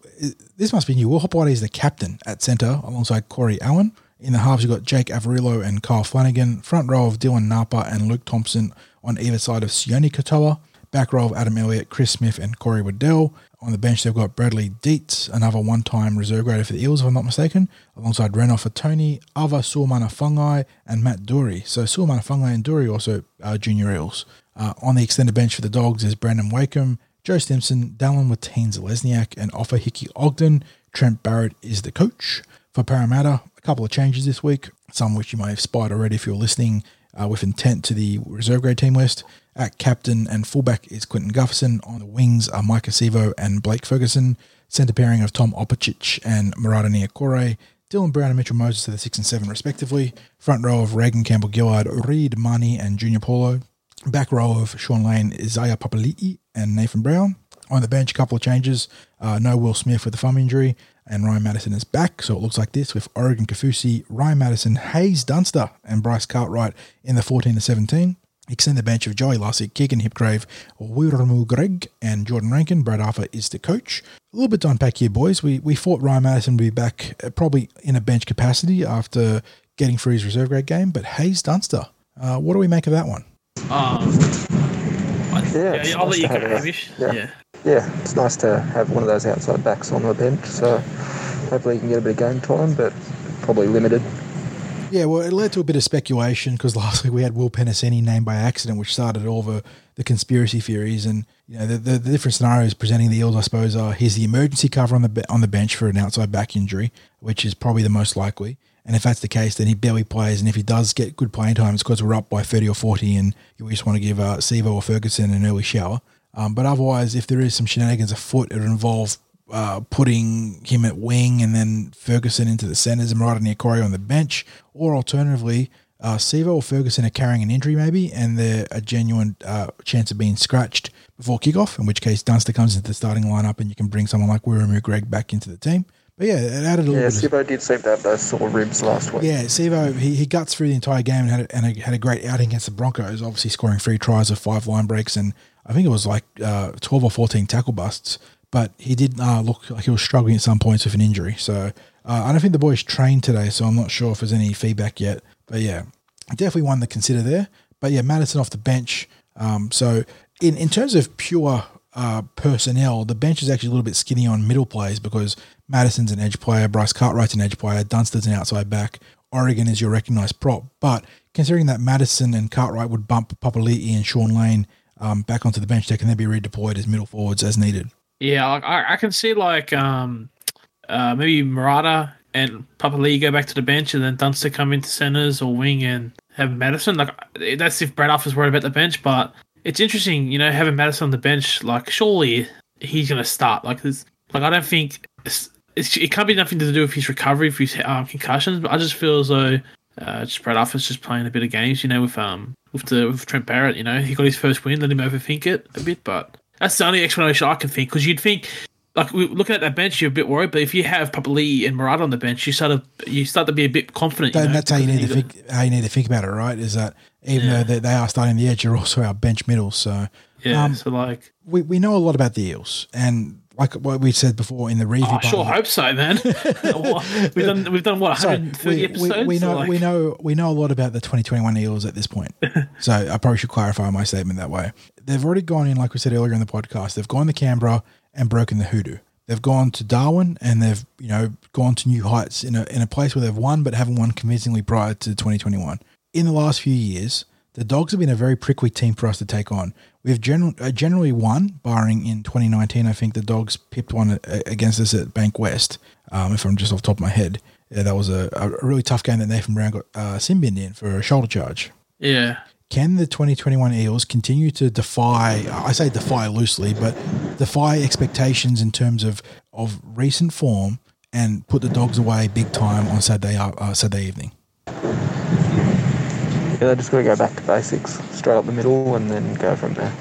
this must be new. Will Hopewade is the captain at centre alongside Corey Allen. In the halves, you've got Jake Averillo and Kyle Flanagan. Front row of Dylan Napa and Luke Thompson on either side of Sione Katoa. Back row of Adam Elliott, Chris Smith and Corey Waddell. On the bench, they've got Bradley Dietz, another one-time reserve grader for the Eels, if I'm not mistaken, alongside Renofa Tony, Ava Suamanafungai and Matt Dury. So Suamanafungai and Dury also are junior Eels. Uh, on the extended bench for the Dogs is Brandon Wakeham, Joe Stimson, Dallin Wateen Zalesniak and Offa Hickey Ogden. Trent Barrett is the coach. For Parramatta, a couple of changes this week, some which you may have spied already if you're listening uh, with intent to the reserve grade team list. At captain and fullback is Quentin Gufferson. On the wings are Mike Acevo and Blake Ferguson. Centre pairing of Tom Opechik and Murata Niokore. Dylan Brown and Mitchell Moses are the six and seven respectively. Front row of Reagan Campbell-Gillard, Reid Mani and Junior Paulo. Back row of Sean Lane, Isaiah Papali'i and Nathan Brown. On the bench, a couple of changes. Uh, no Will Smith with a thumb injury and Ryan Madison is back. So it looks like this with Oregon Kafusi, Ryan Madison, Hayes Dunster and Bryce Cartwright in the fourteen to seventeen. Extend the bench of Joey Lussick, Keegan Hipgrave, Wiramu Greg, and Jordan Rankin. Brad Arthur is the coach. A little bit to unpack here, boys. We we thought Ryan Madison would be back uh, probably in a bench capacity after getting through his reserve grade game, but Hayes Dunster, uh, what do we make of that one? Um, yeah, yeah I'll nice let you go, Hamish. Yeah. yeah, yeah, it's nice to have one of those outside backs on the bench, so hopefully you can get a bit of game time, but probably limited. Yeah, well, it led to a bit of speculation because last week we had Will Penasini named by accident, which started all the, the conspiracy theories. And you know, the, the, the different scenarios presenting the Eels, I suppose, are here's the emergency cover on the on the bench for an outside back injury, which is probably the most likely. And if that's the case, then he barely plays. And if he does get good playing time, it's because we're up by thirty or forty, and we just want to give uh, Sevo or Ferguson an early shower. Um, but otherwise, if there is some shenanigans afoot, it would involve Uh, putting him at wing and then Ferguson into the centres and Murata Niokore on the bench, or alternatively, uh, Sevo or Ferguson are carrying an injury maybe and they're a genuine uh, chance of being scratched before kickoff, in which case Dunster comes into the starting lineup and you can bring someone like Wiramu Greg back into the team. But yeah, it added a yeah, little bit. Yeah, Sevo did seem to have those sore ribs last week. Yeah, Sevo, he, he guts through the entire game and had a, and a, had a great outing against the Broncos, obviously scoring three tries of five line breaks and I think it was like uh, twelve or fourteen tackle busts. But he did uh, look like he was struggling at some points with an injury. So uh, I don't think the boys trained today, so I'm not sure if there's any feedback yet. But yeah, definitely one to consider there. But yeah, Madison off the bench. Um, so in, in terms of pure uh, personnel, the bench is actually a little bit skinny on middle plays because Madison's an edge player, Bryce Cartwright's an edge player, Dunster's an outside back, Oregon is your recognised prop. But considering that Madison and Cartwright would bump Papali'i and Sean Lane um, back onto the bench, they can then be redeployed as middle forwards as needed. Yeah, I, I can see like um, uh, maybe Murata and Papali'i go back to the bench and then Dunster come into centres or wing and have Madison. Like that's if Brad Arthur's worried about the bench, but it's interesting, you know, having Madison on the bench. Like surely he's gonna start. Like this, like I don't think it's, it's, it can't be nothing to do with his recovery, for his um, concussions. But I just feel as though uh, just Brad Arthur's just playing a bit of games, you know, with um with the with Trent Barrett. You know, he got his first win. Let him overthink it a bit, but. That's the only explanation I can think, because you'd think, like, looking at that bench, you're a bit worried. But if you have Papali'i and Murata on the bench, you sort of you start to be a bit confident. You know, that's how you need to think. How you need to think about it, right? Is that even yeah. though they are starting the edge, you're also our bench middle. So yeah, um, so like we we know a lot about the Eels, and like what we said before in the review. Oh, I sure hope so, man. we've done we've done what one hundred thirty Sorry, we, episodes. We, we know like... we know we know a lot about the twenty twenty-one Eels at this point. So I probably should clarify my statement that way. They've already gone in, like we said earlier in the podcast, they've gone to Canberra and broken the hoodoo. They've gone to Darwin and they've, you know, gone to new heights in a in a place where they've won but haven't won convincingly prior to twenty twenty-one. In the last few years, the Dogs have been a very prickly team for us to take on. We've gen- generally won, barring in twenty nineteen. I think the Dogs pipped one against us at Bankwest, um, if I'm just off the top of my head. Yeah, that was a, a really tough game that Nathan Brown got uh, sin-binned in for a shoulder charge. Yeah. Can the twenty twenty-one Eels continue to defy, I say defy loosely, but defy expectations in terms of, of recent form and put the Dogs away big time on Saturday uh, Saturday evening? Yeah, they're just going to go back to basics, straight up the middle and then go from there.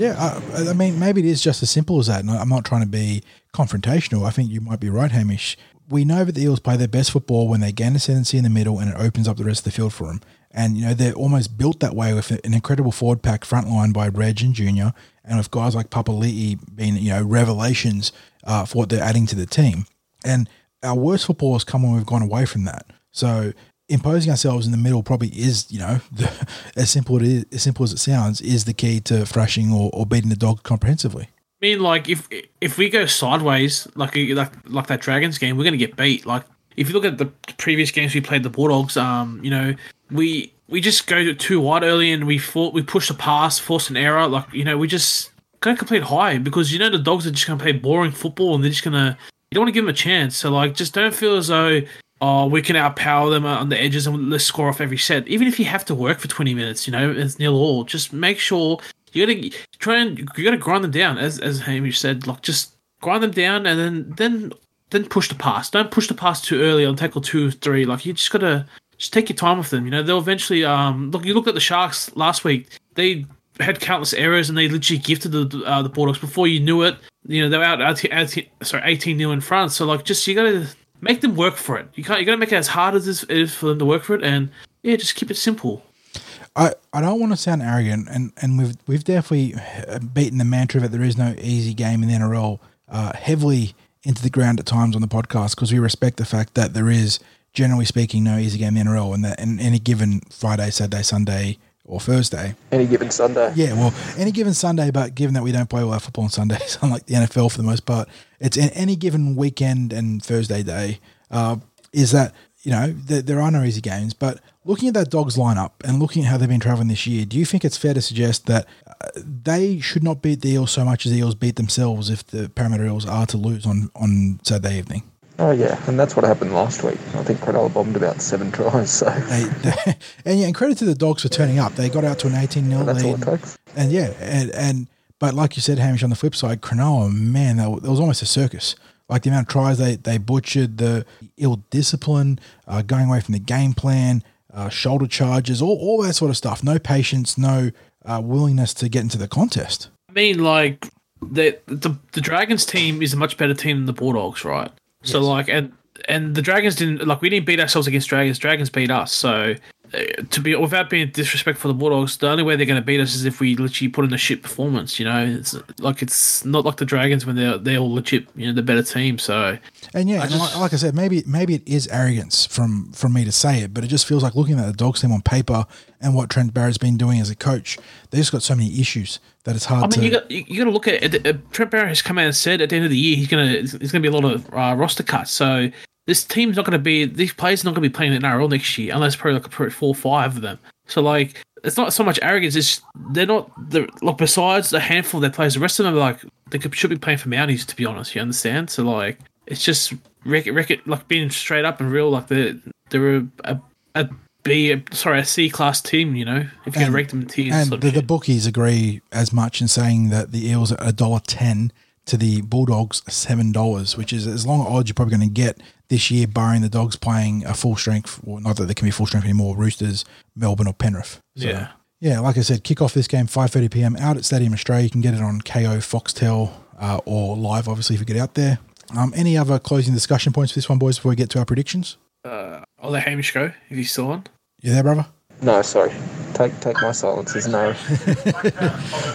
Yeah, I, I mean, maybe it is just as simple as that, and I'm not trying to be confrontational. I think you might be right, Hamish. We know that the Eels play their best football when they gain ascendancy in the middle and it opens up the rest of the field for them. And, you know, they're almost built that way with an incredible forward pack front line by Reg and Junior, and with guys like Papali'i being, you know, revelations uh, for what they're adding to the team. And our worst football has come when we've gone away from that. So imposing ourselves in the middle probably is, you know, the, as simple it is, as simple as it sounds, is the key to thrashing or, or beating the dog comprehensively. I mean, like, if if we go sideways, like like like that Dragons game, we're going to get beat. Like, if you look at the previous games we played the Bulldogs, um, you know, we we just go too wide early and we fought, we push the pass, force an error. Like, you know, we just going to complete high because, you know, the Dogs are just going to play boring football and they're just going to, you don't want to give them a chance. So, like, just don't feel as though, oh, we can outpower them on the edges and let's score off every set. Even if you have to work for twenty minutes, you know, it's nil all. Just make sure you gotta try and you gotta grind them down, as as Hamish said. Like, just grind them down and then then then push the pass. Don't push the pass too early on tackle two or three. Like, you just gotta just take your time with them. You know, they'll eventually um look. You look at the Sharks last week. They had countless errors and they literally gifted the uh, the Bulldogs before you knew it. You know, they were out eighteen nil in front. So, like, just you gotta make them work for it. You can't. You got to make it as hard as it is for them to work for it, and yeah, just keep it simple. I, I don't want to sound arrogant, and, and we've we've definitely beaten the mantra that there is no easy game in the N R L uh, heavily into the ground at times on the podcast because we respect the fact that there is, generally speaking, no easy game in the N R L, and that in any given Friday, Saturday, Sunday, or Thursday. Any given Sunday. Yeah, well, any given Sunday, but given that we don't play well football on Sundays, unlike the N F L for the most part, it's in any given weekend and Thursday day, uh, is that, you know, th- there are no easy games. But looking at that Dogs lineup and looking at how they've been travelling this year, do you think it's fair to suggest that uh, they should not beat the Eels so much as the Eels beat themselves if the Parramatta Eels are to lose on, on Saturday evening? Oh, yeah, and that's what happened last week. I think Cronulla bombed about seven tries. So, they, they, and yeah, and credit to the Dogs for turning up. They got out to an eighteen nil lead. That's all it takes. And yeah, and, and but like you said, Hamish, on the flip side, Cronulla, man, that was almost a circus. Like, the amount of tries they, they butchered, the ill discipline, uh, going away from the game plan, uh, shoulder charges, all all that sort of stuff. No patience, no uh, willingness to get into the contest. I mean, like the the, the Dragons team is a much better team than the Bulldogs, right? So, yes. like, and and the Dragons didn't, like, we didn't beat ourselves against Dragons. Dragons beat us. So, uh, to be, without being disrespectful to the Bulldogs, the only way they're going to beat us is if we literally put in a shit performance, you know? It's like, it's not like the Dragons when they're, they're all legit, you know, the better team, so. And yeah, I just, and like, like I said, maybe maybe it is arrogance from, from me to say it, but it just feels like looking at the Dogs team on paper and what Trent Barrett's been doing as a coach, they just got so many issues that it's hard. I mean, to... you got you, you got to look at it. Uh, Trent Barrett has come out and said at the end of the year he's gonna there's gonna be a lot of uh, roster cuts. So this team's not gonna be these players are not gonna be playing in the N R L next year unless probably like a four or five of them. So, like, it's not so much arrogance. It's they're not the like besides the handful of their players, the rest of them are like they could, should be playing for Mounties, to be honest. You understand? So, like, it's just wreck it, wreck it, like being straight up and real. Like they're they're a, a, a Be a, sorry, a C-class team, you know, if you can rank them in tiers. And the, the bookies agree as much in saying that the Eels are one dollar ten to the Bulldogs seven dollars, which is as long odds you're probably going to get this year, barring the Dogs playing a full strength, or not that they can be full strength anymore, Roosters, Melbourne or Penrith. So, yeah. Yeah, like I said, kick off this game, five thirty p.m. out at Stadium Australia. You can get it on K O, Foxtel, uh, or live, obviously, if you get out there. Um, any other closing discussion points for this one, boys, before we get to our predictions? Uh, I'll let Hamish go if he's still on. You there, brother? No, sorry. Take take my silences. No.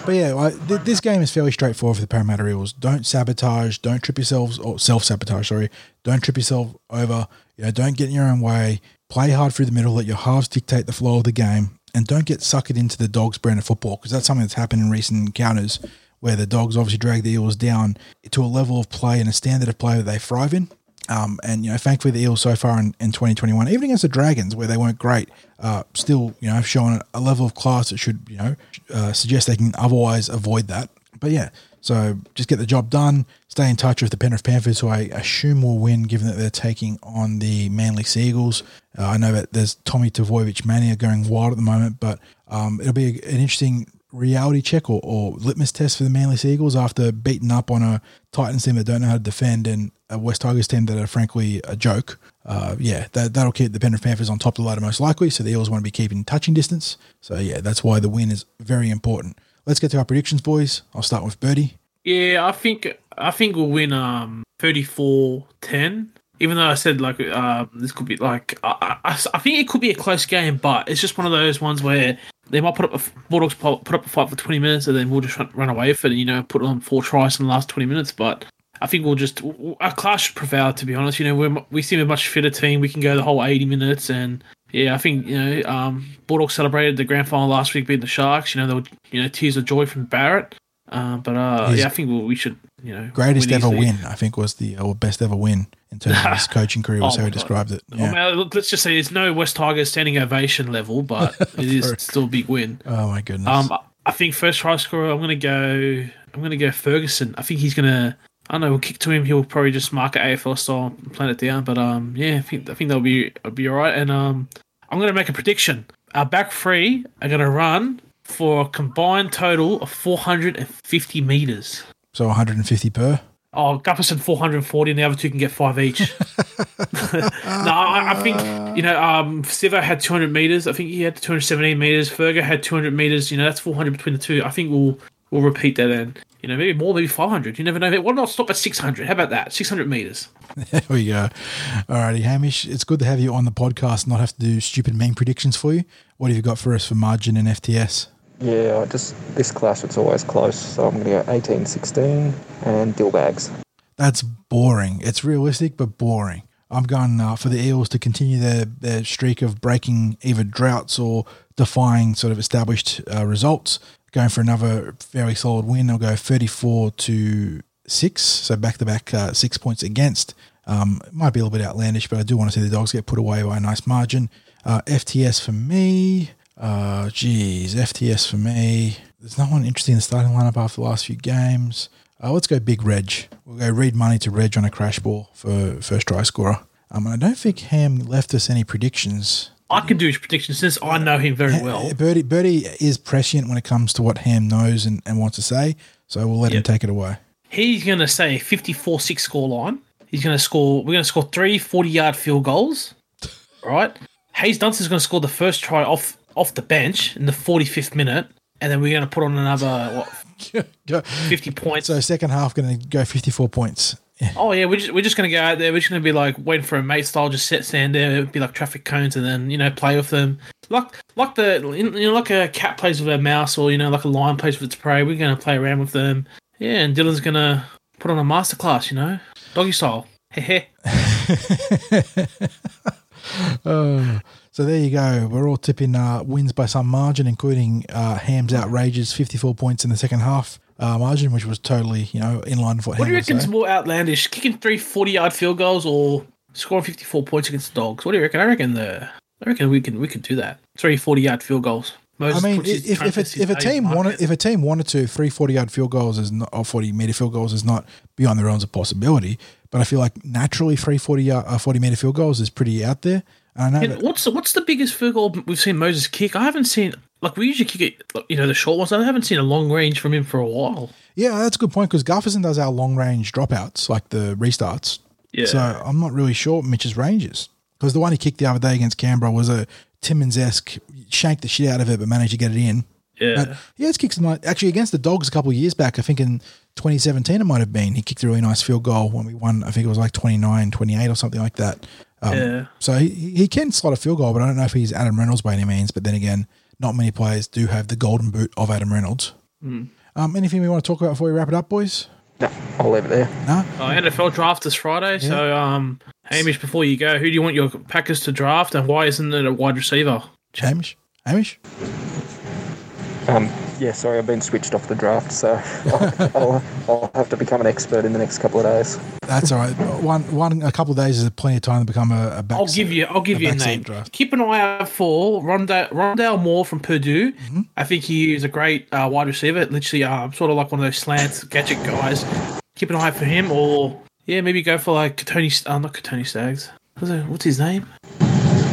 But yeah, like, th- this game is fairly straightforward for the Parramatta Eels. Don't sabotage. Don't trip yourselves or self sabotage. Sorry. Don't trip yourself over. You know, don't get in your own way. Play hard through the middle. Let your halves dictate the flow of the game, and don't get suckered into the Dogs' brand of football because that's something that's happened in recent encounters where the Dogs obviously dragged the Eels down to a level of play and a standard of play that they thrive in. Um, and, you know, thankfully the Eels so far in, in twenty twenty-one, even against the Dragons where they weren't great, uh, still, you know, showing a level of class that should, you know, uh, suggest they can otherwise avoid that. But yeah, so just get the job done, stay in touch with the Penrith Panthers, who I assume will win given that they're taking on the Manly Sea Eagles. Uh, I know that there's Tommy Tavoyevich mania going wild at the moment, but um, it'll be an interesting reality check or, or litmus test for the Manly Sea Eagles after beating up on a Titans team that don't know how to defend and a West Tigers team that are frankly a joke. Uh, yeah, that, that'll keep the Penrith Panthers on top of the ladder most likely, so the Eels want to be keeping touching distance. So yeah, that's why the win is very important. Let's get to our predictions, boys. I'll start with Birdie. Yeah, I think I think we'll win um thirty-four ten. Even though I said like um, this could be like I, I, I think it could be a close game, but it's just one of those ones where they might put up a Bulldogs put up a fight for twenty minutes, and then we'll just run, run away with it. And, you know, put on four tries in the last twenty minutes. But I think we'll just our class should prevail. To be honest, you know, we we seem a much fitter team. We can go the whole eighty minutes and. Yeah, I think, you know, um, Bulldogs celebrated the grand final last week beating the Sharks. You know, there were, you know, tears of joy from Barrett. Uh, but, uh, yeah, I think we, we should, you know. Greatest ever win, I think, was the or best ever win in terms of his coaching career, was oh how he God. described it. Yeah. Well, look, let's just say there's no West Tigers standing ovation level, but it is still a big win. Oh, my goodness. Um, I think first try scorer, I'm going to go I'm going to go Ferguson. I think he's going to. I don't know, we'll kick to him. He'll probably just mark it A F L style and plan it down. But, um, yeah, I think, I think that'll be that'll be all right. And um, I'm going to make a prediction. Our back three are going to run for a combined total of four hundred fifty metres. So one hundred fifty per? Oh, Gufferson four hundred forty, and the other two can get five each. No, I, I think, you know, um, Sivo had two hundred metres. I think he had two hundred seventeen metres. Fergo had two hundred metres. You know, that's four hundred between the two. I think we'll... We'll repeat that then. You know, maybe more, maybe five hundred. You never know. Why not stop at six hundred? How about that? six hundred metres. There we go. All righty, Hamish. It's good to have you on the podcast and not have to do stupid meme predictions for you. What have you got for us for margin and F T S? Yeah, I just this clash, it's always close. So I'm going to go eighteen sixteen and Dill Bags. That's boring. It's realistic, but boring. I'm going uh, for the Eels to continue their, their streak of breaking either droughts or defying sort of established uh, results. Going for another very solid win. They'll go thirty-four to six, so back-to-back uh, six points against. Um, it might be a little bit outlandish, but I do want to see the Dogs get put away by a nice margin. Uh, F T S for me. Uh, geez, F T S for me. There's no one interesting in the starting lineup after the last few games. Uh, let's go Big Reg. We'll go Reed Money to Reg on a crash ball for first try scorer. Um, and I don't think Ham left us any predictions. I can do his predictions since I know him very well. Birdie, Birdie is prescient when it comes to what Ham knows and, and wants to say, so we'll let yep. him take it away. He's going to say fifty-four six score line. He's going to score. We're going to score three forty-yard field goals, right? Hayes Dunster's going to score the first try off off the bench in the forty-fifth minute, and then we're going to put on another what fifty points. So second half going to go fifty-four points. Yeah. Oh, yeah, we're just, we're just going to go out there. We're just going to be like waiting for a mate style, just sit, stand there. It would be like traffic cones and then, you know, play with them. Like like the you know, like a cat plays with a mouse or, you know, like a lion plays with its prey. We're going to play around with them. Yeah, and Dylan's going to put on a masterclass, you know, doggy style. Heh heh. Oh, so there you go. We're all tipping uh, wins by some margin, including uh, Ham's outrageous fifty-four points in the second half. Uh, margin, which was totally, you know, in line for what Ham. What do you reckon's more outlandish, kicking three forty-yard field goals or scoring fifty-four points against the Dogs? What do you reckon? I reckon the, I reckon we can we can do that. Three forty-yard field goals. Moses I mean, if if, if, if a team wanted if a team wanted to, three forty-yard field goals is not, or forty-meter field goals is not beyond the realms of possibility. But I feel like naturally, three forty-yard uh, forty-meter field goals is pretty out there. I know. And what's the, what's the biggest field goal we've seen Moses kick? I haven't seen. Like, we usually kick it, you know, the short ones. I haven't seen a long range from him for a while. Yeah, that's a good point because Gufferson does our long-range dropouts, like the restarts. Yeah. So I'm not really sure Mitch's ranges because the one he kicked the other day against Canberra was a Timmins-esque, shanked the shit out of it but managed to get it in. Yeah. But yeah, it's kicked some nice. Actually, against the Dogs a couple of years back, I think in twenty seventeen it might have been, he kicked a really nice field goal when we won, I think it was like twenty-nine, twenty-eight or something like that. Um, yeah. So he, he can slot a field goal, but I don't know if he's Adam Reynolds by any means, but then again, not many players do have the golden boot of Adam Reynolds. Mm. Um, anything we want to talk about before we wrap it up, boys? No, I'll leave it there. No? Oh, N F L draft this Friday. Yeah. So, um, Hamish, before you go, who do you want your Packers to draft and why isn't it a wide receiver? Hamish? Hamish? Um, yeah, sorry, I've been switched off the draft, so I'll, I'll have to become an expert in the next couple of days. That's all right. One, one, a couple of days is plenty of time to become a. a back I'll give you. I'll give a you a name. Draft. Keep an eye out for Rondale, Rondale Moore from Purdue. Mm-hmm. I think he is a great uh, wide receiver. Literally, uh, sort of like one of those slants gadget guys. Keep an eye for him, or yeah, maybe go for like Tony. Uh, not Tony Staggs. What's his name?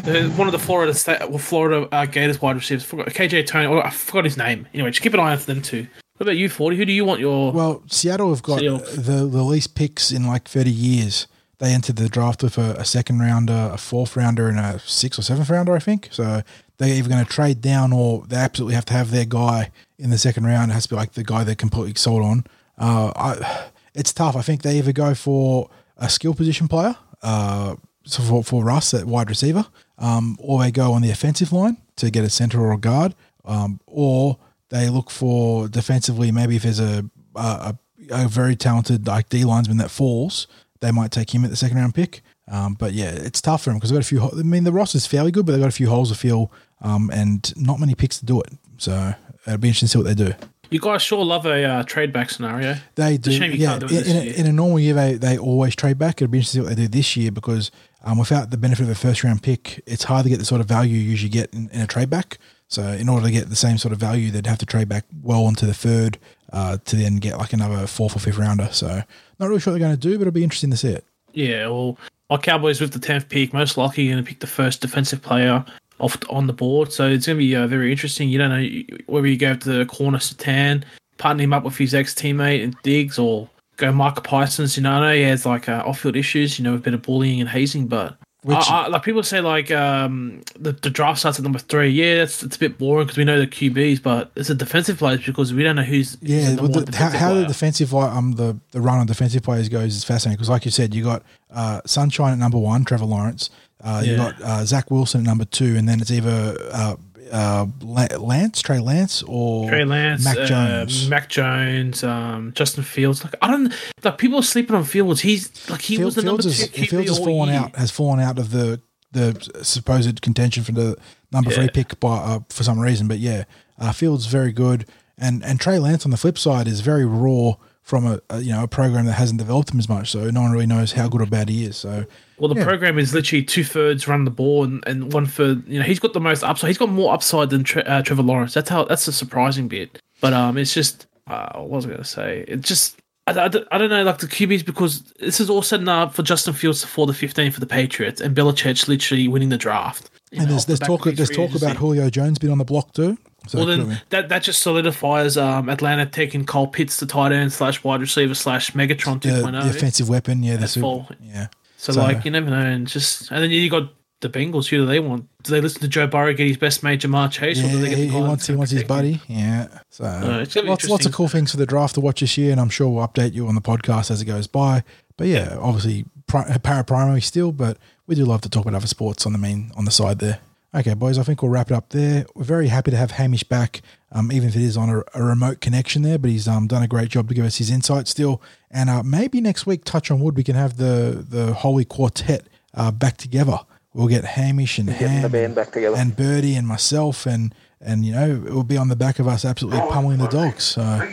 One of the Florida State, well, Florida uh, Gators wide receivers, forgot, K J Tony. Well, I forgot his name. Anyway, just keep an eye out for them too. What about you, forty? Who do you want your? Well, Seattle have got the, the least picks in like thirty years. They entered the draft with a, a second rounder, a fourth rounder, and a sixth or seventh rounder, I think. So they're either going to trade down or they absolutely have to have their guy in the second round. It has to be like the guy they're completely sold on. Uh, I, it's tough. I think they either go for a skill position player, uh, so for for Russ at wide receiver. Um, or they go on the offensive line to get a center or a guard, um, or they look for defensively. Maybe if there's a a, a very talented like D linesman that falls, they might take him at the second round pick. Um, but yeah, it's tough for them because they've got a few. I mean, the roster's fairly good, but they've got a few holes to fill, um, and not many picks to do it. So it'll be interesting to see what they do. You guys sure love a uh, trade back scenario. They do. It's a shame you yeah, can't do it in, this year. In a normal year, they they always trade back. It'll be interesting to see what they do this year because. Um, without the benefit of a first-round pick, it's hard to get the sort of value you usually get in, in a trade-back. So in order to get the same sort of value, they'd have to trade back well into the third uh, to then get like another fourth or fifth rounder. So not really sure what they're going to do, but it'll be interesting to see it. Yeah, well, our Cowboys with the tenth pick, most likely going to pick the first defensive player off on the board. So it's going to be uh, very interesting. You don't know whether you go to the corner Sertan, partner him up with his ex-teammate and Diggs or... Go Micah Parsons, you know, I know he has, like, uh, off-field issues, you know, a bit of bullying and hazing, but... Which, I, I, like, people say, like, um, the, the draft starts at number three. Yeah, that's it's a bit boring because we know the Q Bs, but it's a defensive player because we don't know who's... Yeah, who's well, the, how, how the defensive, um, the, the run on defensive players goes is fascinating because, like you said, you got uh, Sunshine at number one, Trevor Lawrence. Uh, yeah. You got uh, Zach Wilson at number two, and then it's either... Uh, Uh, Lance, Trey Lance, or Trey Lance, Mac Jones, uh, Mac Jones, um, Justin Fields. Like I don't like people are sleeping on Fields. He's like he Field, was the Fields number is, two. Fields has fallen year. out, has fallen out of the the supposed contention for the number yeah. three pick by uh, for some reason. But yeah, uh, Fields very good, and and Trey Lance on the flip side is very raw from a, a you know a program that hasn't developed him as much, so no one really knows how good or bad he is. So. Well, the yeah. program is literally two thirds run the ball and, and one third. You know, he's got the most upside. He's got more upside than Tre- uh, Trevor Lawrence. That's how. That's the surprising bit. But um, it's just uh, what was I going to say? It just I, I, I don't know. Like the Q Bs, because this is all setting up for Justin Fields for the fifteen for the Patriots and Belichick's literally winning the draft. And know, there's there's the talk there's talk about Julio Jones being on the block too. So well, then that, that just solidifies um, Atlanta taking Kyle Pitts, the tight end slash wide receiver slash Megatron two point oh, the offensive weapon. Yeah, that's all. Yeah. So, so, like, you never know. And just and then you got the Bengals. Who do they want? Do they listen to Joe Burrow get his best mate, Jamar Chase? Yeah, or do they get the he wants, he wants his buddy. Yeah. So, no, it's lots, lots of cool things for the draft to watch this year, and I'm sure we'll update you on the podcast as it goes by. But, yeah, obviously, pri- para-primary still, but we do love to talk about other sports on the main on the side there. Okay, boys, I think we'll wrap it up there. We're very happy to have Hamish back, um, even if it is on a, a remote connection there, but he's um, done a great job to give us his insight still. And uh, maybe next week, touch on wood, we can have the, the Holy Quartet uh, back together. We'll get Hamish and Ham the band back together. And Birdie and myself and, and, you know, it will be on the back of us absolutely oh, pummeling the dogs. So.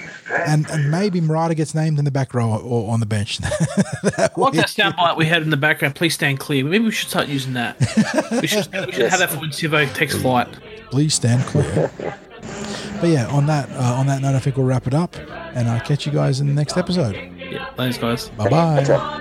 And and maybe Murata gets named in the back row or on the bench. that like that soundbite we had in the background, please stand clear. Maybe we should start using that. we should, we should yes. have that for when Sivo takes flight. Please stand clear. But yeah, on that, uh, on that note, I think we'll wrap it up and I'll catch you guys in the next episode. Yeah, thanks, guys. Bye-bye.